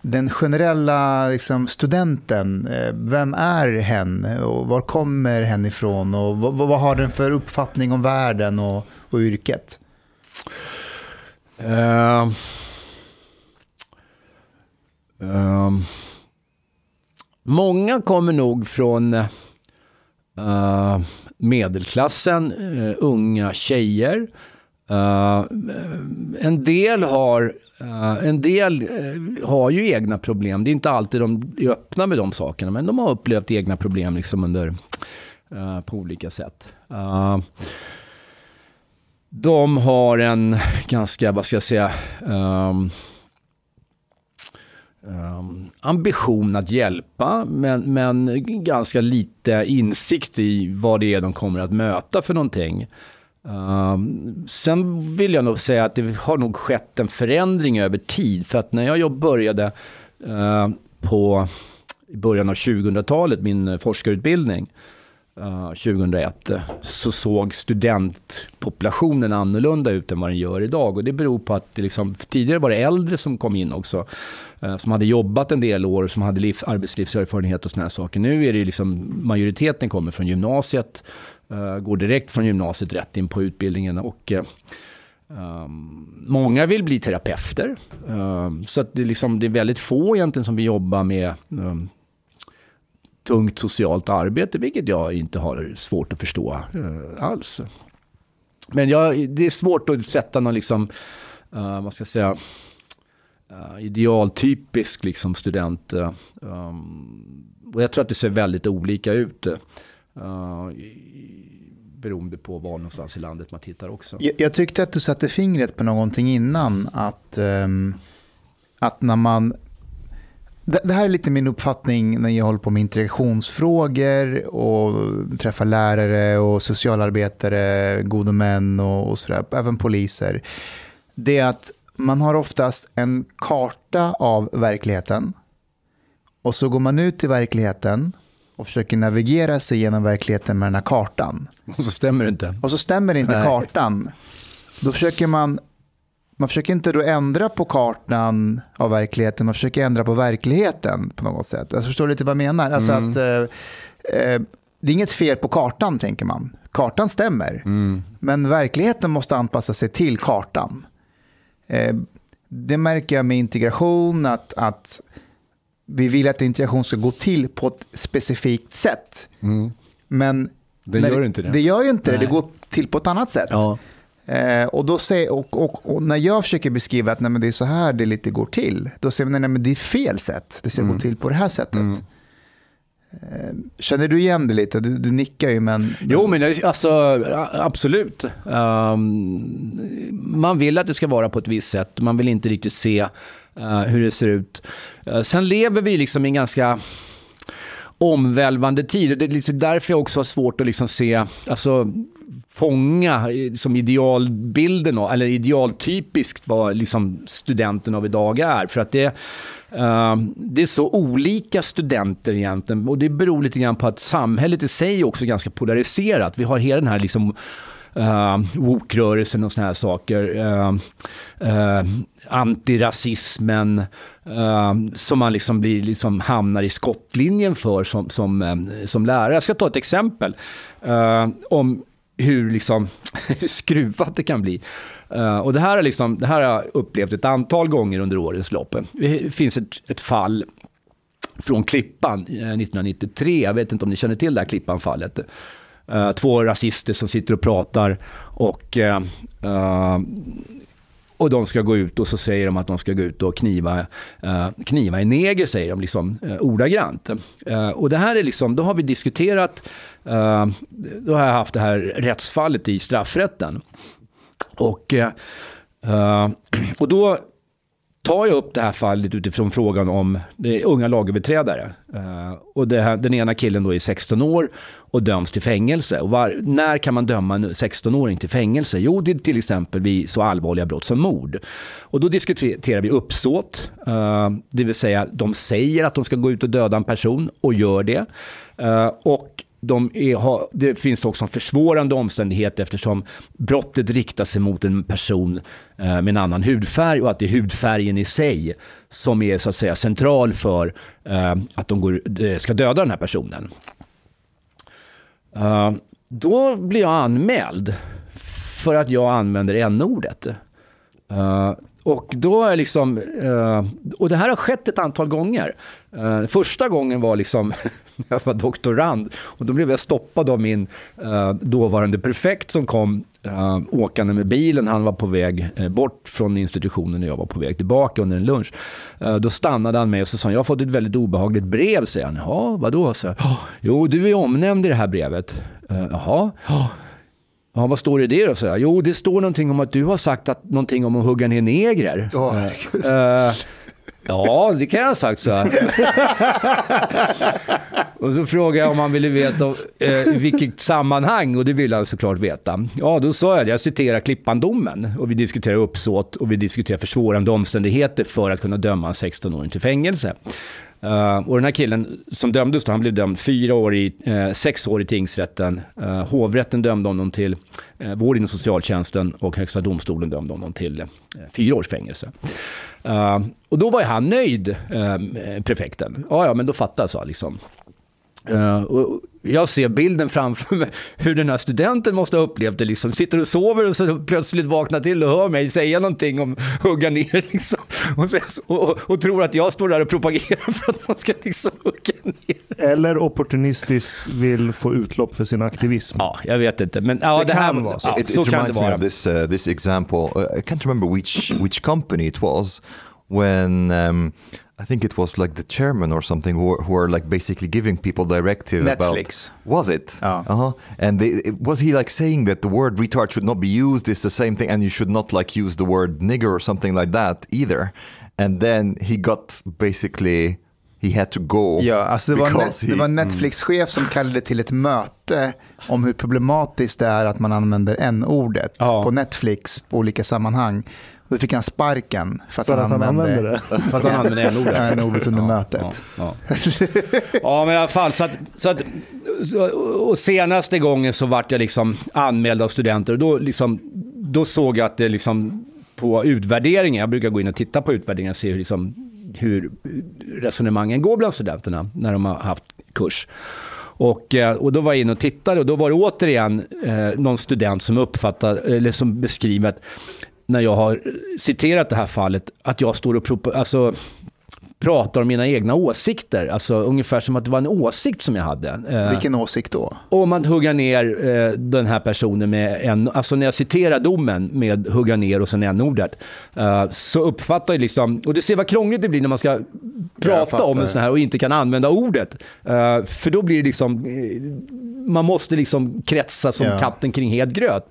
Den generella, liksom, studenten, vem är hen och var kommer hen ifrån och vad har den för uppfattning om världen och yrket? Många kommer nog från medelklassen, unga tjejer. En del har ju egna problem. Det är inte alltid de är öppna med de sakerna, men de har upplevt egna problem liksom under på olika sätt. De har en ganska, vad ska jag säga, ambition att hjälpa, men ganska lite insikt i vad det är de kommer att möta för någonting. Sen vill jag nog säga att det har nog skett en förändring över tid, för att när jag började i början av 2000-talet min forskarutbildning 2001, så såg studentpopulationen annorlunda ut än vad den gör idag, och det beror på att det liksom, tidigare var det äldre som kom in också, som hade jobbat en del år, som hade arbetslivserfarenhet och såna här saker. Nu är det liksom majoriteten kommer från gymnasiet, går direkt från gymnasiet rätt in på utbildningen, och många vill bli terapeuter, så att det är väldigt få egentligen som vill jobba med tungt socialt arbete, vilket jag inte har svårt att förstå alls. Men det är svårt att sätta någon vad ska jag säga, idealtypisk student. Och jag tror att det ser väldigt olika ut beroende på var någonstans i landet man tittar också. Jag tyckte att du satte fingret på någonting innan, att när man... Det här är lite min uppfattning när jag håller på med integrationsfrågor och träffar lärare och socialarbetare, gode män och sådär, även poliser. Det är att man har oftast en karta av verkligheten, och så går man ut i verkligheten och försöker navigera sig genom verkligheten med den här kartan. Och så stämmer inte Nej. Kartan. Då försöker man försöker inte då ändra på kartan av verkligheten, man försöker ändra på verkligheten på något sätt. Jag förstår lite vad jag menar. Alltså att, det är inget fel på kartan, tänker man. Kartan stämmer. Men verkligheten måste anpassa sig till kartan. Det märker jag med integration, att vi vill att integration ska gå till på ett specifikt sätt. Men det gör ju inte det. Det går till på ett annat sätt. Ja. Och då säger, och när jag försöker beskriva att nej, men det är så här det lite går till, då säger man nej, men det är fel sätt, det ska gå till på det här sättet. Känner du igen det lite? Du nickar ju, men... Jo, men alltså, absolut. Man vill att det ska vara på ett visst sätt, man vill inte riktigt se hur det ser ut. Sen lever vi i en ganska omvälvande tid, och det är därför jag också har svårt att se, alltså fånga som idealbilden eller idealtypiskt vad studenten av idag är, för att det är så olika studenter egentligen, och det beror lite grann på att samhället i sig också är ganska polariserat. Vi har hela den här woke-rörelsen och såna här saker, antirasismen, som man hamnar i skottlinjen för som lärare. Jag ska ta ett exempel om hur hur skruvat det kan bli. Och det här har jag upplevt ett antal gånger under årens lopp. Det finns ett fall från Klippan 1993. Jag vet inte om ni känner till det här Klippan-fallet. Två rasister som sitter och pratar, och de ska gå ut, och så säger de att de ska gå ut och kniva i neger, säger de ordagrant. Och det här är då har vi diskuterat, då har jag haft det här rättsfallet i straffrätten. Och då tar jag upp det här fallet utifrån frågan om det är unga lagöverträdare. Och den ena killen då är 16 år och döms till fängelse. Och när kan man döma en 16-åring till fängelse? Jo, det är till exempel vid så allvarliga brott som mord. Och då diskuterar vi uppsåt. Det vill säga, de säger att de ska gå ut och döda en person och gör det. Och det finns också en försvårande omständighet, eftersom brottet riktar sig mot en person med en annan hudfärg, och att det är hudfärgen i sig som är så att säga central för att de ska döda den här personen. Då blir jag anmäld för att jag använder n-ordet. Och då är liksom, och det här har skett ett antal gånger. Första gången var liksom jag var doktorand och då blev jag stoppad av min dåvarande prefekt som kom åkande med bilen. Han var på väg bort från institutionen och jag var på väg tillbaka under en lunch. Då stannade han mig och så sa han, jag har fått ett väldigt obehagligt brev, säger han. Ja, vadå? Så, jo, du är omnämnd i det här brevet. Jaha, ja, vad står det i det då? Så, jo, det står någonting om att du har sagt att någonting om att hugga ner negrer. Oh. Ja, det kan jag ha sagt så här. Och så frågade jag om han ville veta vilket sammanhang, och det ville han såklart veta. Ja, då sa jag citerar Klippandomen, och vi diskuterar uppsåt och vi diskuterar försvårande omständigheter för att kunna döma 16-åring till fängelse. Och den här killen som dömdes då, han blev dömd 4 år i 6 år i tingsrätten. Hovrätten dömde honom till vård inom socialtjänsten och Högsta domstolen dömde honom till 4 års fängelse. Och då var han nöjd, prefekten. Ja, men då fattade jag liksom. Och jag ser bilden framför mig hur den här studenten måste ha upplevt det liksom. Sitter och sover och så plötsligt vaknar till och hör mig säga någonting om hugga ner liksom. Och tror att jag står där och propagerar för att man ska liksom hugga ner. Eller opportunistiskt vill få utlopp för sin aktivism. Ja, jag vet inte. Men ja, det här var så. It reminds me of this example. I can't remember which company it was when... I think it was like the chairman or something who were like basically giving people directive about... Netflix. Was it? Oh. Uh-huh. And was he like saying that the word retard should not be used, it's the same thing, and you should not like use the word nigger or something like that either. And then he got basically... He had to go. Ja, alltså det var en Netflix-chef som kallade till ett möte om hur problematiskt det är att man använder n-ordet på Netflix på olika sammanhang. Och då fick han sparken för att han använde n-ordet under mötet. Ja, men i alla fall så att, och senaste gången så vart jag liksom anmäld av studenter och då såg jag att det liksom på utvärderingen, jag brukar gå in och titta på utvärderingen och se hur resonemangen går bland studenterna när de har haft kurs. Och då var jag in och tittade och då var det återigen någon student som uppfattade eller som beskriver att när jag har citerat det här fallet att jag står och pratar om mina egna åsikter. Alltså ungefär som att det var en åsikt som jag hade. Vilken åsikt då? Om man huggar ner den här personen med en... Alltså när jag citerar domen med hugga ner och sen n-ordet så uppfattar jag liksom... Och du ser vad krångligt det blir när man ska prata om en sån här och inte kan använda ordet. För då blir det liksom... Man måste liksom kretsa som katten kring het gröt.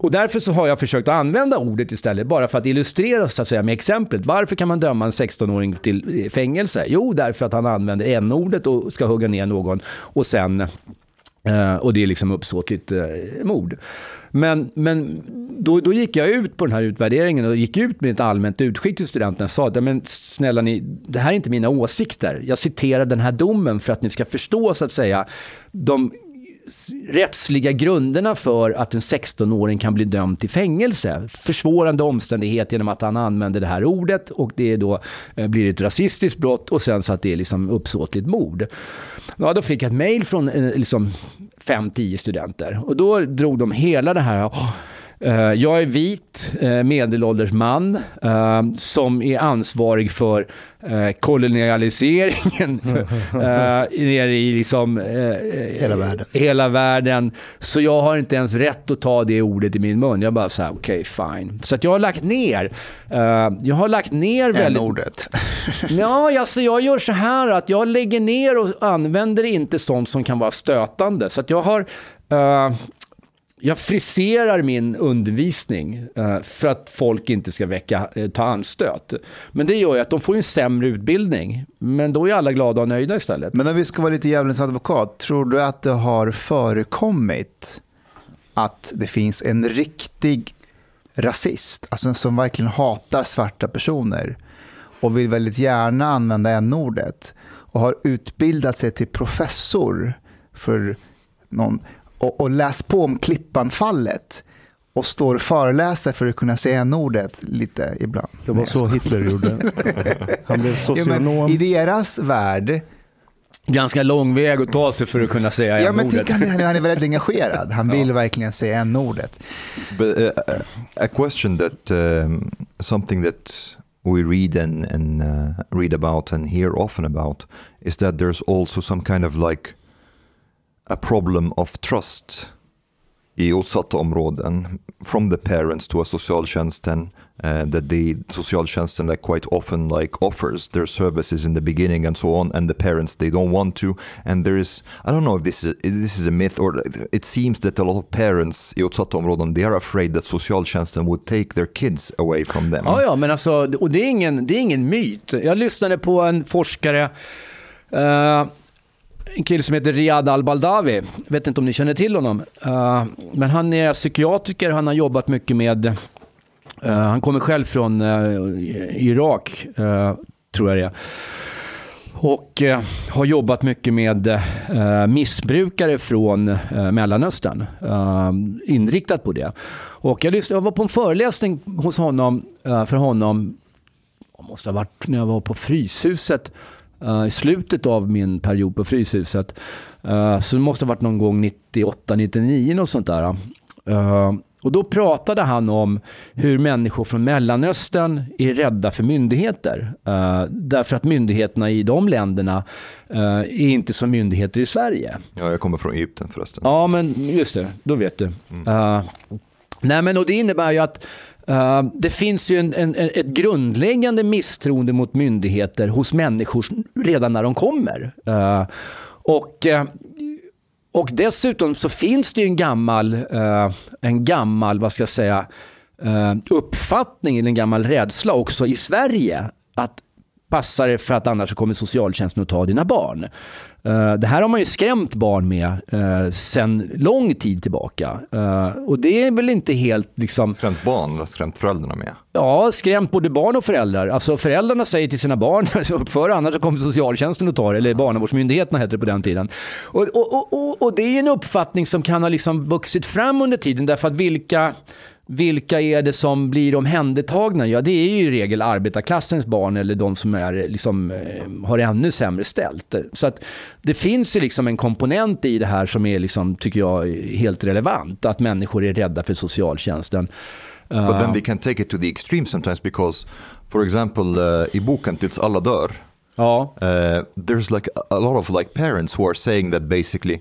Och därför så har jag försökt att använda ordet istället bara för att illustrera så att säga, med exemplet. Varför kan man döma en 16-åring till fängelse? Jo, därför att han använder n-ordet och ska hugga ner någon och sen och det är liksom uppsåtligt mord. Men då gick jag ut på den här utvärderingen och gick ut med ett allmänt utskick till studenterna och sa att men snälla ni, det här är inte mina åsikter. Jag citerar den här domen för att ni ska förstå så att säga de rättsliga grunderna för att en 16-åring kan bli dömd till fängelse. Försvårande omständighet genom att han använder det här ordet och det då blir ett rasistiskt brott och sen så att det är liksom uppsåtligt mord. Ja, då fick jag ett mejl från 5-10 studenter och då drog de hela det här... Jag är vit, medelålders man som är ansvarig för kolonialiseringen nere i liksom hela världen. Så jag har inte ens rätt att ta det ordet i min mun. Jag bara så här, okej, fine. Så att jag har lagt ner. Jag har lagt ner väldigt ordet. Ja, alltså jag gör så här att jag lägger ner och använder inte sånt som kan vara stötande. Så att jag har jag friserar min undervisning för att folk inte ska ta anstöt. Men det gör ju att de får en sämre utbildning. Men då är alla glada och nöjda istället. Men om vi ska vara lite djävulens advokat. Tror du att det har förekommit att det finns en riktig rasist? Alltså som verkligen hatar svarta personer. Och vill väldigt gärna använda n-ordet. Och har utbildat sig till professor för någon... Och läs på om Klippanfallet och står och föreläser för att kunna säga n-ordet lite ibland. Det var så Hitler gjorde. Han blev socionom. I deras värld... Ganska lång väg att ta sig för att kunna säga n-ordet. Han är väldigt engagerad. Han vill verkligen säga n-ordet. But, a question that something that we read and read about and hear often about is that there's also some kind of like a problem of trust I utsatta områden from the parents to a socialtjänsten, that the socialtjänsten like quite often like offers their services in the beginning and so on, and the parents, they don't want to, and there is, I don't know if this is a myth, or it seems that a lot of parents I utsatta områden, they are afraid that socialtjänsten would take their kids away from them. Ja, men alltså, och det är ingen myt. Jag lyssnade på en forskare, en kille som heter Riyad al-Baldavi. Vet inte om ni känner till honom. Men han är psykiatriker. Han har jobbat mycket med... han kommer själv från Irak, tror jag det är. Och har jobbat mycket med missbrukare från Mellanöstern. Inriktat på det. Och jag var på en föreläsning hos honom, för honom. Jag måste ha varit när jag var på Fryshuset. I slutet av min period på Fryshuset, så det måste ha varit någon gång 98-99 och sånt där. Och då pratade han om hur människor från Mellanöstern är rädda för myndigheter, därför att myndigheterna i de länderna är inte som myndigheter i Sverige. Ja, jag kommer från Egypten förresten. Ja, men just det, då vet du. Nej, men och det innebär ju att det finns ju ett grundläggande misstroende mot myndigheter hos människor redan när de kommer. Och dessutom så finns det ju en gammal, vad ska jag säga, uppfattning eller en gammal rädsla också i Sverige att passa dig, för att annars kommer socialtjänsten att ta dina barn. Det här har man ju skrämt barn med sen lång tid tillbaka. Och det är väl inte helt... Liksom... Skrämt barn och skrämt föräldrarna med? Ja, skrämt både barn och föräldrar. Alltså föräldrarna säger till sina barn, uppför annars så kommer socialtjänsten att ta det, eller barnavårdsmyndigheterna hette det på den tiden. Och det är en uppfattning som kan ha liksom vuxit fram under tiden, därför att vilka är det som blir omhändertagna? Ja, det är ju i regel arbetarklassens barn eller de som är, liksom, har ännu sämre ställt. Så att det finns ju liksom en komponent i det här som är, liksom, tycker jag, helt relevant. Att människor är rädda för socialtjänsten. But then they can take it to the extreme sometimes, because, for example, i boken Tills alla dör, there's like a lot of like parents who are saying that basically...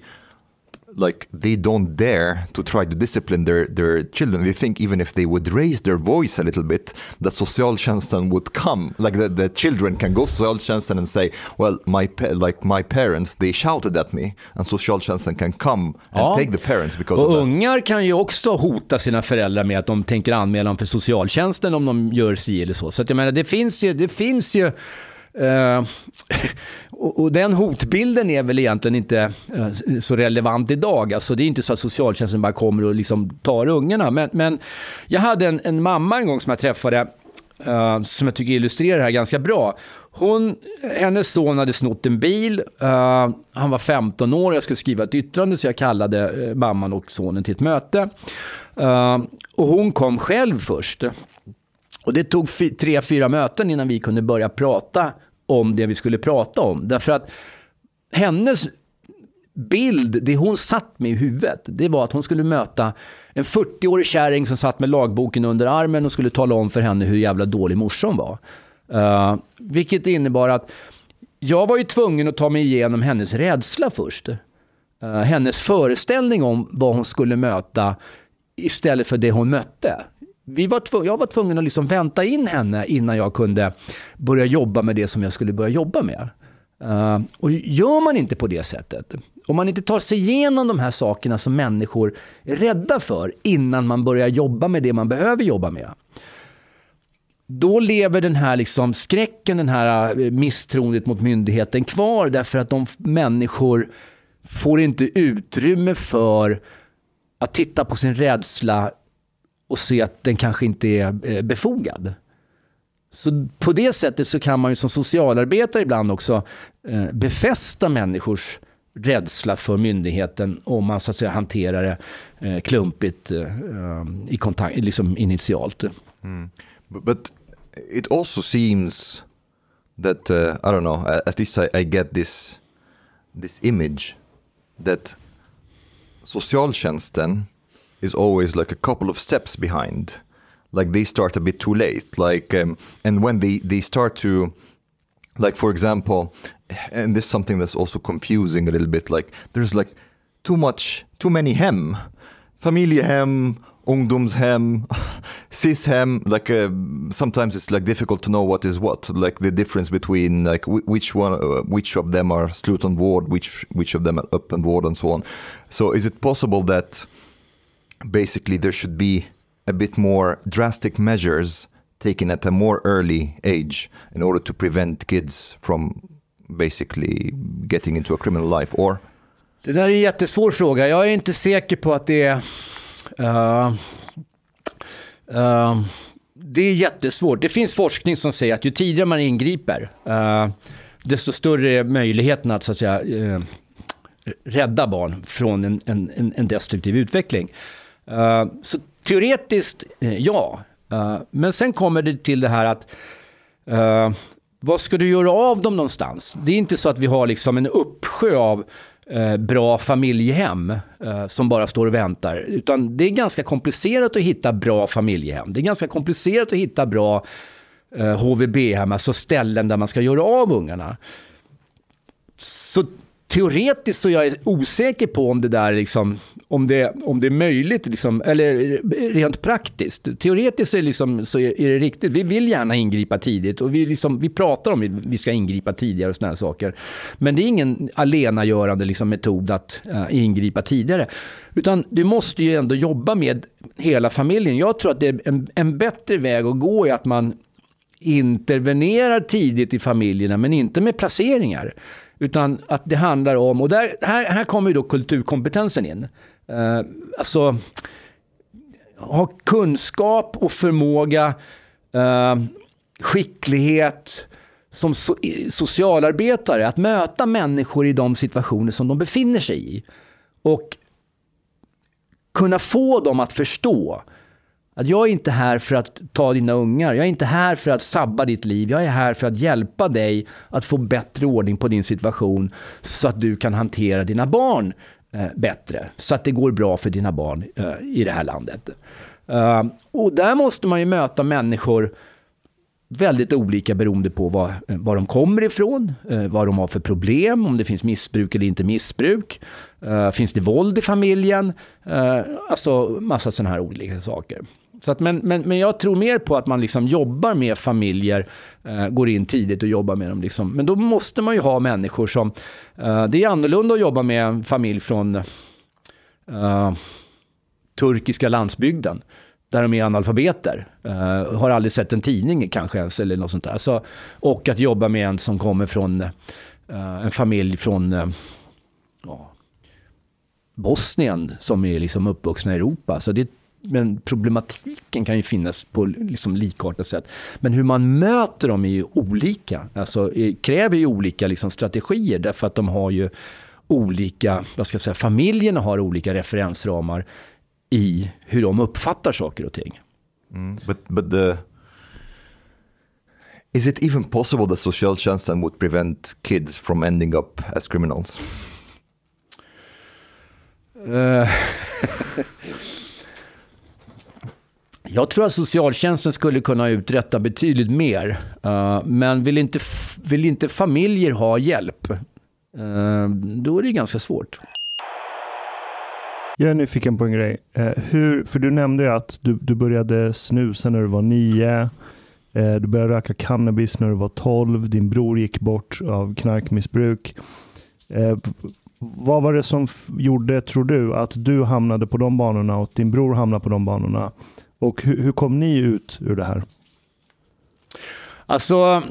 Like they don't dare to try to discipline their children. They think even if they would raise their voice a little bit, the socialtjänsten would come. Like the children can go to socialtjänsten and say, "Well, my parents, they shouted at me," and socialtjänsten can come and take the parents because. Och ungar kan ju också hota sina föräldrar med att de tänker anmäla dem för socialtjänsten om de gör sig eller så. Så att jag menar, det finns ju. Och den hotbilden är väl egentligen inte så relevant idag. Alltså det är inte så att socialtjänsten bara kommer och liksom tar ungarna. Men jag hade en mamma en gång som jag träffade, som jag tycker illustrerar det här ganska bra. Hennes son hade snott en bil. Han var 15 år. Jag skulle skriva ett yttrande, så jag kallade mamman och sonen till ett möte. Och hon kom själv först. Och det tog 3-4 möten innan vi kunde börja prata om det vi skulle prata om. Därför att hennes bild, det hon satt med i huvudet, det var att hon skulle möta en 40-årig kärring som satt med lagboken under armen och skulle tala om för henne hur jävla dålig morsan var. Vilket innebar att jag var ju tvungen att ta mig igenom hennes rädsla först. Hennes föreställning om vad hon skulle möta istället för det hon mötte. Jag var tvungen att liksom vänta in henne innan jag kunde börja jobba med det som jag skulle börja jobba med. Och gör man inte på det sättet, om man inte tar sig igenom de här sakerna som människor är rädda för innan man börjar jobba med det man behöver jobba med, då lever den här liksom skräcken, den här misstroendet mot myndigheten kvar, därför att de människor får inte utrymme för att titta på sin rädsla och se att den kanske inte är befogad. Så på det sättet så kan man ju som socialarbetare ibland också befästa människors rädsla för myndigheten om man så att säga hanterar det klumpigt i kontakt, liksom initialt. Mm. But it also seems that I don't know, at least I get this image that socialtjänsten is always like a couple of steps behind. like they start a bit too late. Like, and when they start to, like, for example, and this is something that's also confusing a little bit. Like, there's like too many hem, familie hem, ungdomshem, cishem, like sometimes it's like difficult to know what is what, like the difference between like which of them are slut and vård, which of them are upp and vård, and so on. So is it possible that basically there should be a bit more drastic measures taken at a more early age in order to prevent kids from basically getting into a criminal life, or? Det där är en jättesvår fråga. Jag är inte säker på att det är... det är jättesvårt. Det finns forskning som säger att ju tidigare man ingriper, desto större är möjligheten att, så att säga, rädda barn från en destruktiv utveckling. Så teoretiskt, ja. Men sen kommer det till det här att vad ska du göra av dem någonstans? Det är inte så att vi har liksom en uppsjö av bra familjehem som bara står och väntar, utan det är ganska komplicerat att hitta bra familjehem. Det är ganska komplicerat att hitta bra HVB-hem, alltså ställen där man ska göra av ungarna. Så teoretiskt så jag är osäker på om det där liksom, om det är möjligt liksom, eller rent praktiskt. Teoretiskt är liksom, så är det riktigt. Vi vill gärna ingripa tidigt och vi pratar om att vi ska ingripa tidigare och såna här saker. Men det är ingen allenagörande liksom metod att ingripa tidigare, utan du måste ju ändå jobba med hela familjen. Jag tror att det är en bättre väg att gå är att man intervenerar tidigt i familjerna, men inte med placeringar. Utan att det handlar om, och där, här kommer ju då kulturkompetensen in. Alltså ha kunskap och förmåga, skicklighet som socialarbetare att möta människor i de situationer som de befinner sig i. Och kunna få dem att förstå att jag är inte här för att ta dina ungar. Jag är inte här för att sabba ditt liv. Jag är här för att hjälpa dig att få bättre ordning på din situation så att du kan hantera dina barn bättre. Så att det går bra för dina barn i det här landet. Och där måste man ju möta människor väldigt olika beroende på var de kommer ifrån, vad de har för problem, om det finns missbruk eller inte missbruk. Finns det våld i familjen? Alltså massa sådana här olika saker. Så att, men jag tror mer på att man liksom jobbar med familjer, går in tidigt och jobbar med dem. Liksom. Men då måste man ju ha människor som... det är annorlunda att jobba med en familj från turkiska landsbygden, där de är analfabeter. Har aldrig sett en tidning kanske ens, eller något sånt där. Så, och att jobba med en som kommer från en familj från... Bosnien som är liksom uppvuxna i Europa. Så det, men problematiken kan ju finnas på liksom likartat sätt. Men hur man möter dem är ju olika. Alltså, kräver ju olika liksom strategier, därför att de har ju olika, vad ska jag säga, familjerna har olika referensramar i hur de uppfattar saker och ting. But is it even possible that socialtjänsten would prevent kids from ending up as criminals? Jag tror att socialtjänsten skulle kunna uträtta betydligt mer, men vill inte familjer ha hjälp, då är det ganska svårt. Jag är nyfiken på en grej. Hur, för du nämnde ju att du började snusa när du var 9, du började röka cannabis när du var 12, din bror gick bort av knarkmissbruk. Vad var det som gjorde, tror du, att du hamnade på de banorna och din bror hamnade på de banorna? Och hur kom ni ut ur det här? Alltså,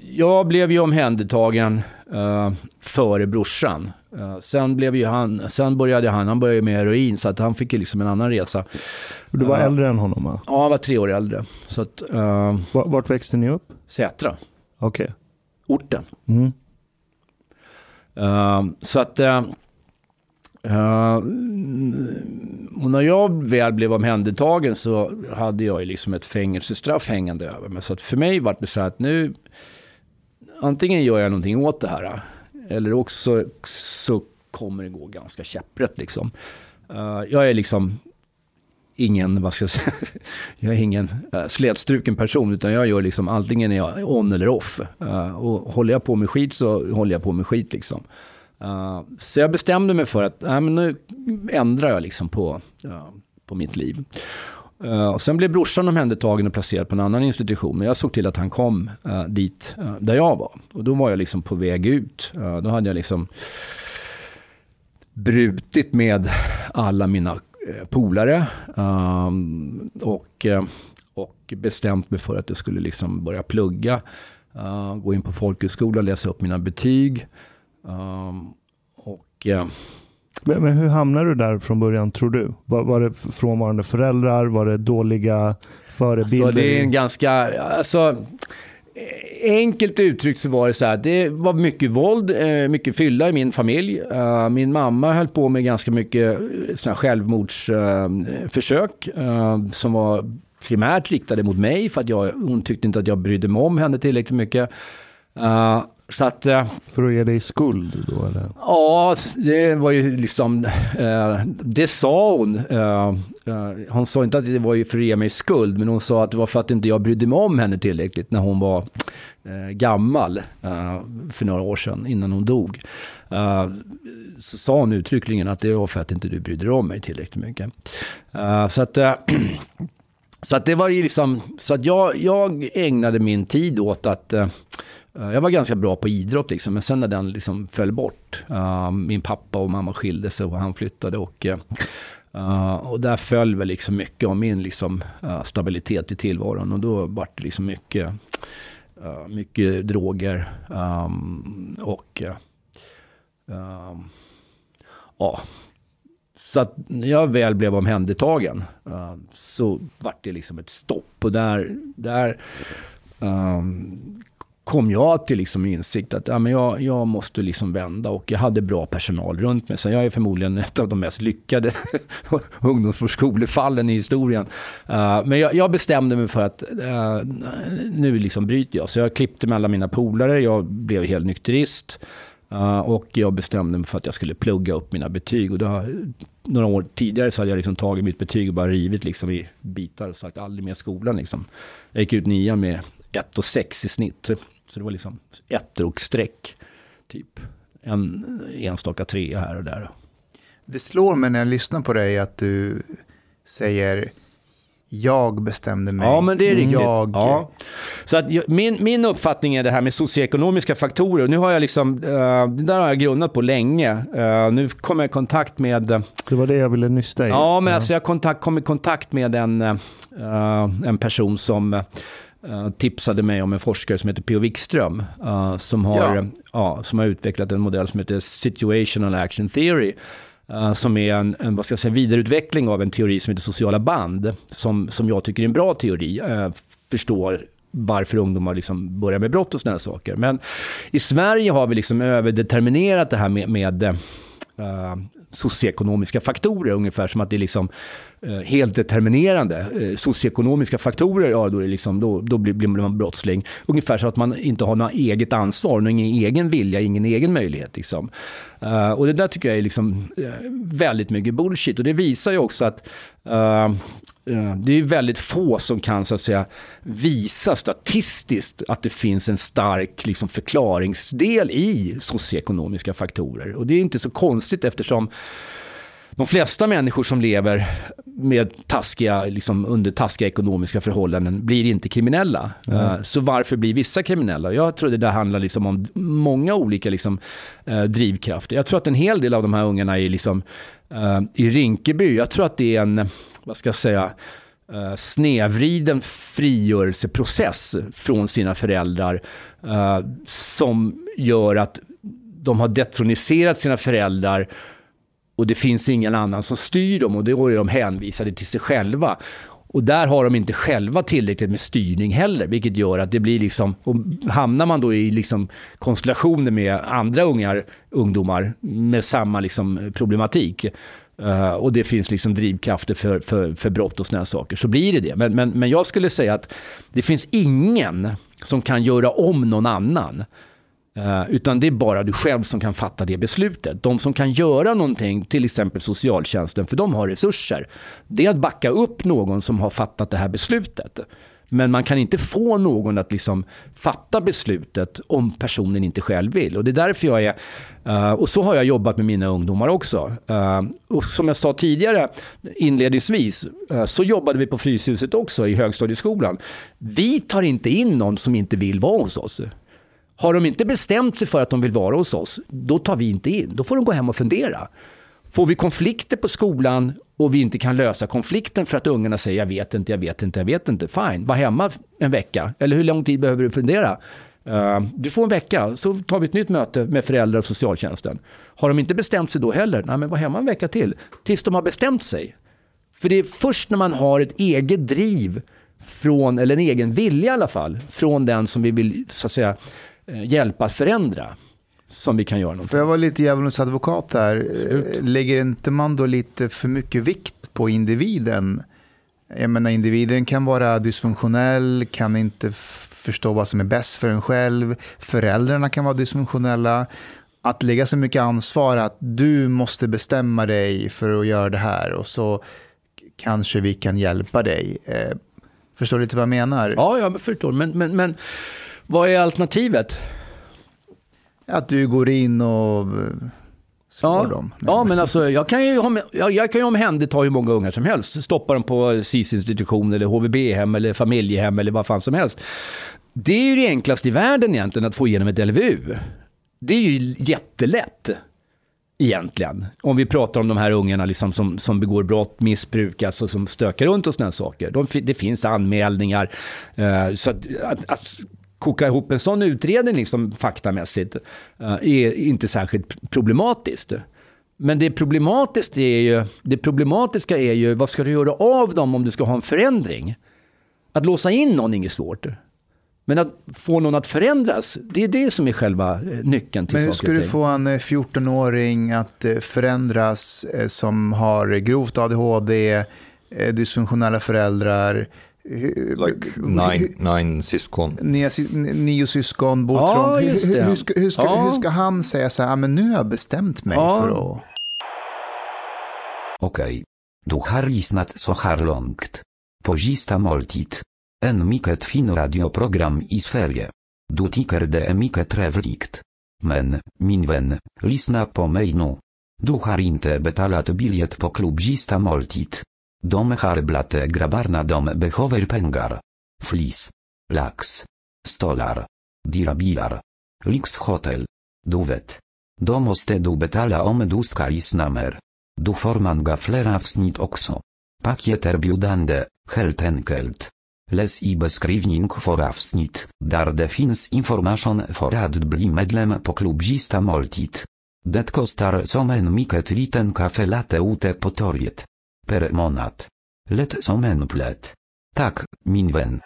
jag blev ju omhändertagen före brorsan. Sen blev ju han började med heroin, så att han fick liksom en annan resa. Du var äldre än honom? Va? Ja, han var 3 år äldre. Så att, vart växte ni upp? Sätra. Okej. Okay. Orten. Mm. Så att och när jag väl blev omhändertagen så hade jag ju liksom ett fängelsestraff hängande över mig. Så att för mig var det så att nu antingen gör jag någonting åt det här, eller också så kommer det gå ganska käpprätt liksom. Jag är liksom ingen, vad ska jag säga, jag är ingen slätstruken person, utan jag gör liksom antingen är jag on eller off. Och håller jag på med skit så håller jag på med skit liksom. Så jag bestämde mig för att men nu ändrar jag liksom på mitt liv. Och sen blev brorsan omhändertagen och placerad på en annan institution, men jag såg till att han kom dit där jag var. Och då var jag liksom på väg ut. Då hade jag liksom brutit med alla mina polare och bestämt mig för att jag skulle liksom börja plugga, gå in på folkhögskola, läsa upp mina betyg. Men hur hamnade du där från början, tror du? Var det frånvarande föräldrar? Var det dåliga förebilder? Alltså, det är en ganska... Alltså, enkelt uttryckt så var det så här. Det var mycket våld, mycket fylla i min familj. Min mamma höll på med ganska mycket såna här självmordsförsök som var primärt riktade mot mig för att hon tyckte inte att jag brydde mig om henne tillräckligt mycket. Så att, för att ge dig skuld då, eller? Ja, det var ju liksom det sa hon. Hon sa inte att det var ju för att ge mig skuld, men hon sa att det var för att inte jag brydde mig om henne tillräckligt när hon var gammal för några år sedan innan hon dog. Så sa hon uttryckligen att det var för att inte du brydde dig om mig tillräckligt mycket. Så att det var ju liksom, så att jag ägnade min tid åt att jag var ganska bra på idrott liksom, men sen när den liksom föll bort, min pappa och mamma skilde sig och han flyttade och där föll väl liksom mycket av min liksom, stabilitet i tillvaron, och då var det liksom mycket droger och så att när jag väl blev omhändertagen så var det liksom ett stopp, och där kom jag till liksom insikt att men jag måste liksom vända, och jag hade bra personal runt mig. Så jag är förmodligen ett av de mest lyckade ungdomsförskolefallen i historien. Men jag bestämde mig för att nu liksom bryter jag. Så jag klippte med alla mina polare, jag blev helt nykterist och jag bestämde mig för att jag skulle plugga upp mina betyg. Och då, några år tidigare så hade jag liksom tagit mitt betyg och bara rivit liksom i bitar och sagt aldrig mer skolan. Liksom. Jag gick ut 9 med 1,6 i snitt. Så det var liksom ettor och streck, typ en enstaka 3 här och där. Det slår mig när jag lyssnar på dig att du säger jag bestämde mig. Ja, men det är riktigt. Ja. Så att min uppfattning är det här med socioekonomiska faktorer. Och nu har jag liksom, det där har jag grundat på länge. Nu kommer jag i kontakt med... Det var det jag ville nysta i. Ja, men alltså jag kom i kontakt med en person som... tipsade mig om en forskare som heter P.O. Wickström som har utvecklat en modell som heter Situational Action Theory som är en vad ska jag säga, vidareutveckling av en teori som heter sociala band som jag tycker är en bra teori, förstår varför ungdomar liksom börjar med brott och sådana saker. Men i Sverige har vi liksom överdeterminerat det här med socioekonomiska faktorer, ungefär som att det är liksom helt determinerande. Socioekonomiska faktorer, ja, då är det liksom, då blir man brottsling. Ungefär så att man inte har något eget ansvar, ingen egen vilja, ingen egen möjlighet liksom. Och det där tycker jag är liksom väldigt mycket bullshit, och det visar ju också att det är väldigt få som kan så att säga visa statistiskt att det finns en stark liksom förklaringsdel i socioekonomiska faktorer, och det är inte så konstigt eftersom de flesta människor som lever med under taskiga ekonomiska förhållanden blir inte kriminella. Mm. Så varför blir vissa kriminella? Jag tror det där handlar liksom om många olika liksom, drivkrafter. Jag tror att en hel del av de här ungarna är liksom, i Rinkeby. Jag tror att det är en, vad ska jag säga, snedvriden frigörelseprocess från sina föräldrar som gör att de har detroniserat sina föräldrar. Och det finns ingen annan som styr dem, och då är de hänvisade till sig själva. Och där har de inte själva tillräckligt med styrning heller, vilket gör att det blir liksom, och hamnar man då i liksom konstellationer med andra ungdomar med samma liksom problematik. Och det finns liksom drivkrafter för brott och såna här saker, så blir det. Men jag skulle säga att det finns ingen som kan göra om någon annan. Utan det är bara du själv som kan fatta det beslutet. De som kan göra någonting, till exempel socialtjänsten, för de har resurser, det är att backa upp någon som har fattat det här beslutet. Men man kan inte få någon att liksom fatta beslutet om personen inte själv vill. Och det är därför jag är... och så har jag jobbat med mina ungdomar också. Och som jag sa tidigare, inledningsvis, så jobbade vi på Fryshuset också i högstadieskolan. Vi tar inte in någon som inte vill vara hos oss. Har de inte bestämt sig för att de vill vara hos oss, då tar vi inte in. Då får de gå hem och fundera. Får vi konflikter på skolan och vi inte kan lösa konflikten för att ungarna säger jag vet inte. Fine, var hemma en vecka. Eller hur lång tid behöver du fundera? Du får en vecka, så tar vi ett nytt möte med föräldrar och socialtjänsten. Har de inte bestämt sig då heller? Nej, men var hemma en vecka till. Tills de har bestämt sig. För det är först när man har ett eget driv från, eller en egen vilja i alla fall, från den som vi vill så att säga hjälpa att förändra, som vi kan göra någonting. För jag var lite djävulens advokat här. Lägger inte man då lite för mycket vikt på individen? Jag menar, individen kan vara dysfunktionell, kan inte förstå vad som är bäst för en själv. Föräldrarna kan vara dysfunktionella. Att lägga så mycket ansvar att du måste bestämma dig för att göra det här, och så kanske vi kan hjälpa dig. Förstår du lite vad jag menar? Ja, jag förstår. Men vad är alternativet? Att du går in och slår dem. Ja, men alltså, jag kan ju omhänderta hur många ungar som helst. Stoppa dem på SIS-institution eller HVB-hem eller familjehem eller vad fan som helst. Det är ju det enklaste i världen egentligen, att få igenom ett LVU. Det är ju jättelätt egentligen. Om vi pratar om de här ungarna liksom som begår brott, missbrukas och som stökar runt och såna saker. Det finns anmälningar. Så att koka ihop en sån utredning liksom faktamässigt är inte särskilt problematiskt. Men det problematiska är ju vad ska du göra av dem om du ska ha en förändring? Att låsa in någon är inget svårt. Men att få någon att förändras, det är det som är själva nyckeln till saker. Men hur ska du få en 14-åring att förändras som har grovt ADHD, dysfunktionella föräldrar, like nine syskon. Nio syskon, Botron. Hur ska han säga så här, men nu har jag bestämt mig för att... Okej. Du har lyssnat så här långt. På sista måltid. En mycket fin radioprogram i Sverige. Du tycker det är mycket trevligt. Men, min vän, lyssna på mig nu. Du har inte betalat biljet på klubb sista måltid. Dom harblate grabarna dom behover pengar. Flis. Laks. Stolar. Dirabilar. Lix hotel. Duwet. Dom ostedu betala omeduska lisnamer. Du forman gaflera wsnit okso. Pakieter biudande, heltenkelt. Les i beskrivning for avsnit, dar defins information for adbli medlem po klubzista moltit. Detko star somen miket liten kafe late ute potoriet. Per monat. Let somen plet. Tak, minwen.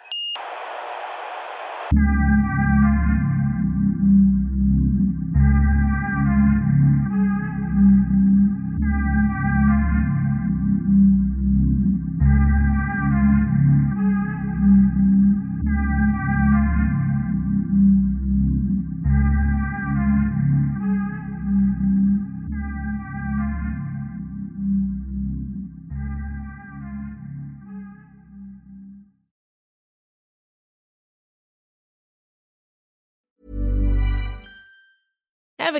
Ever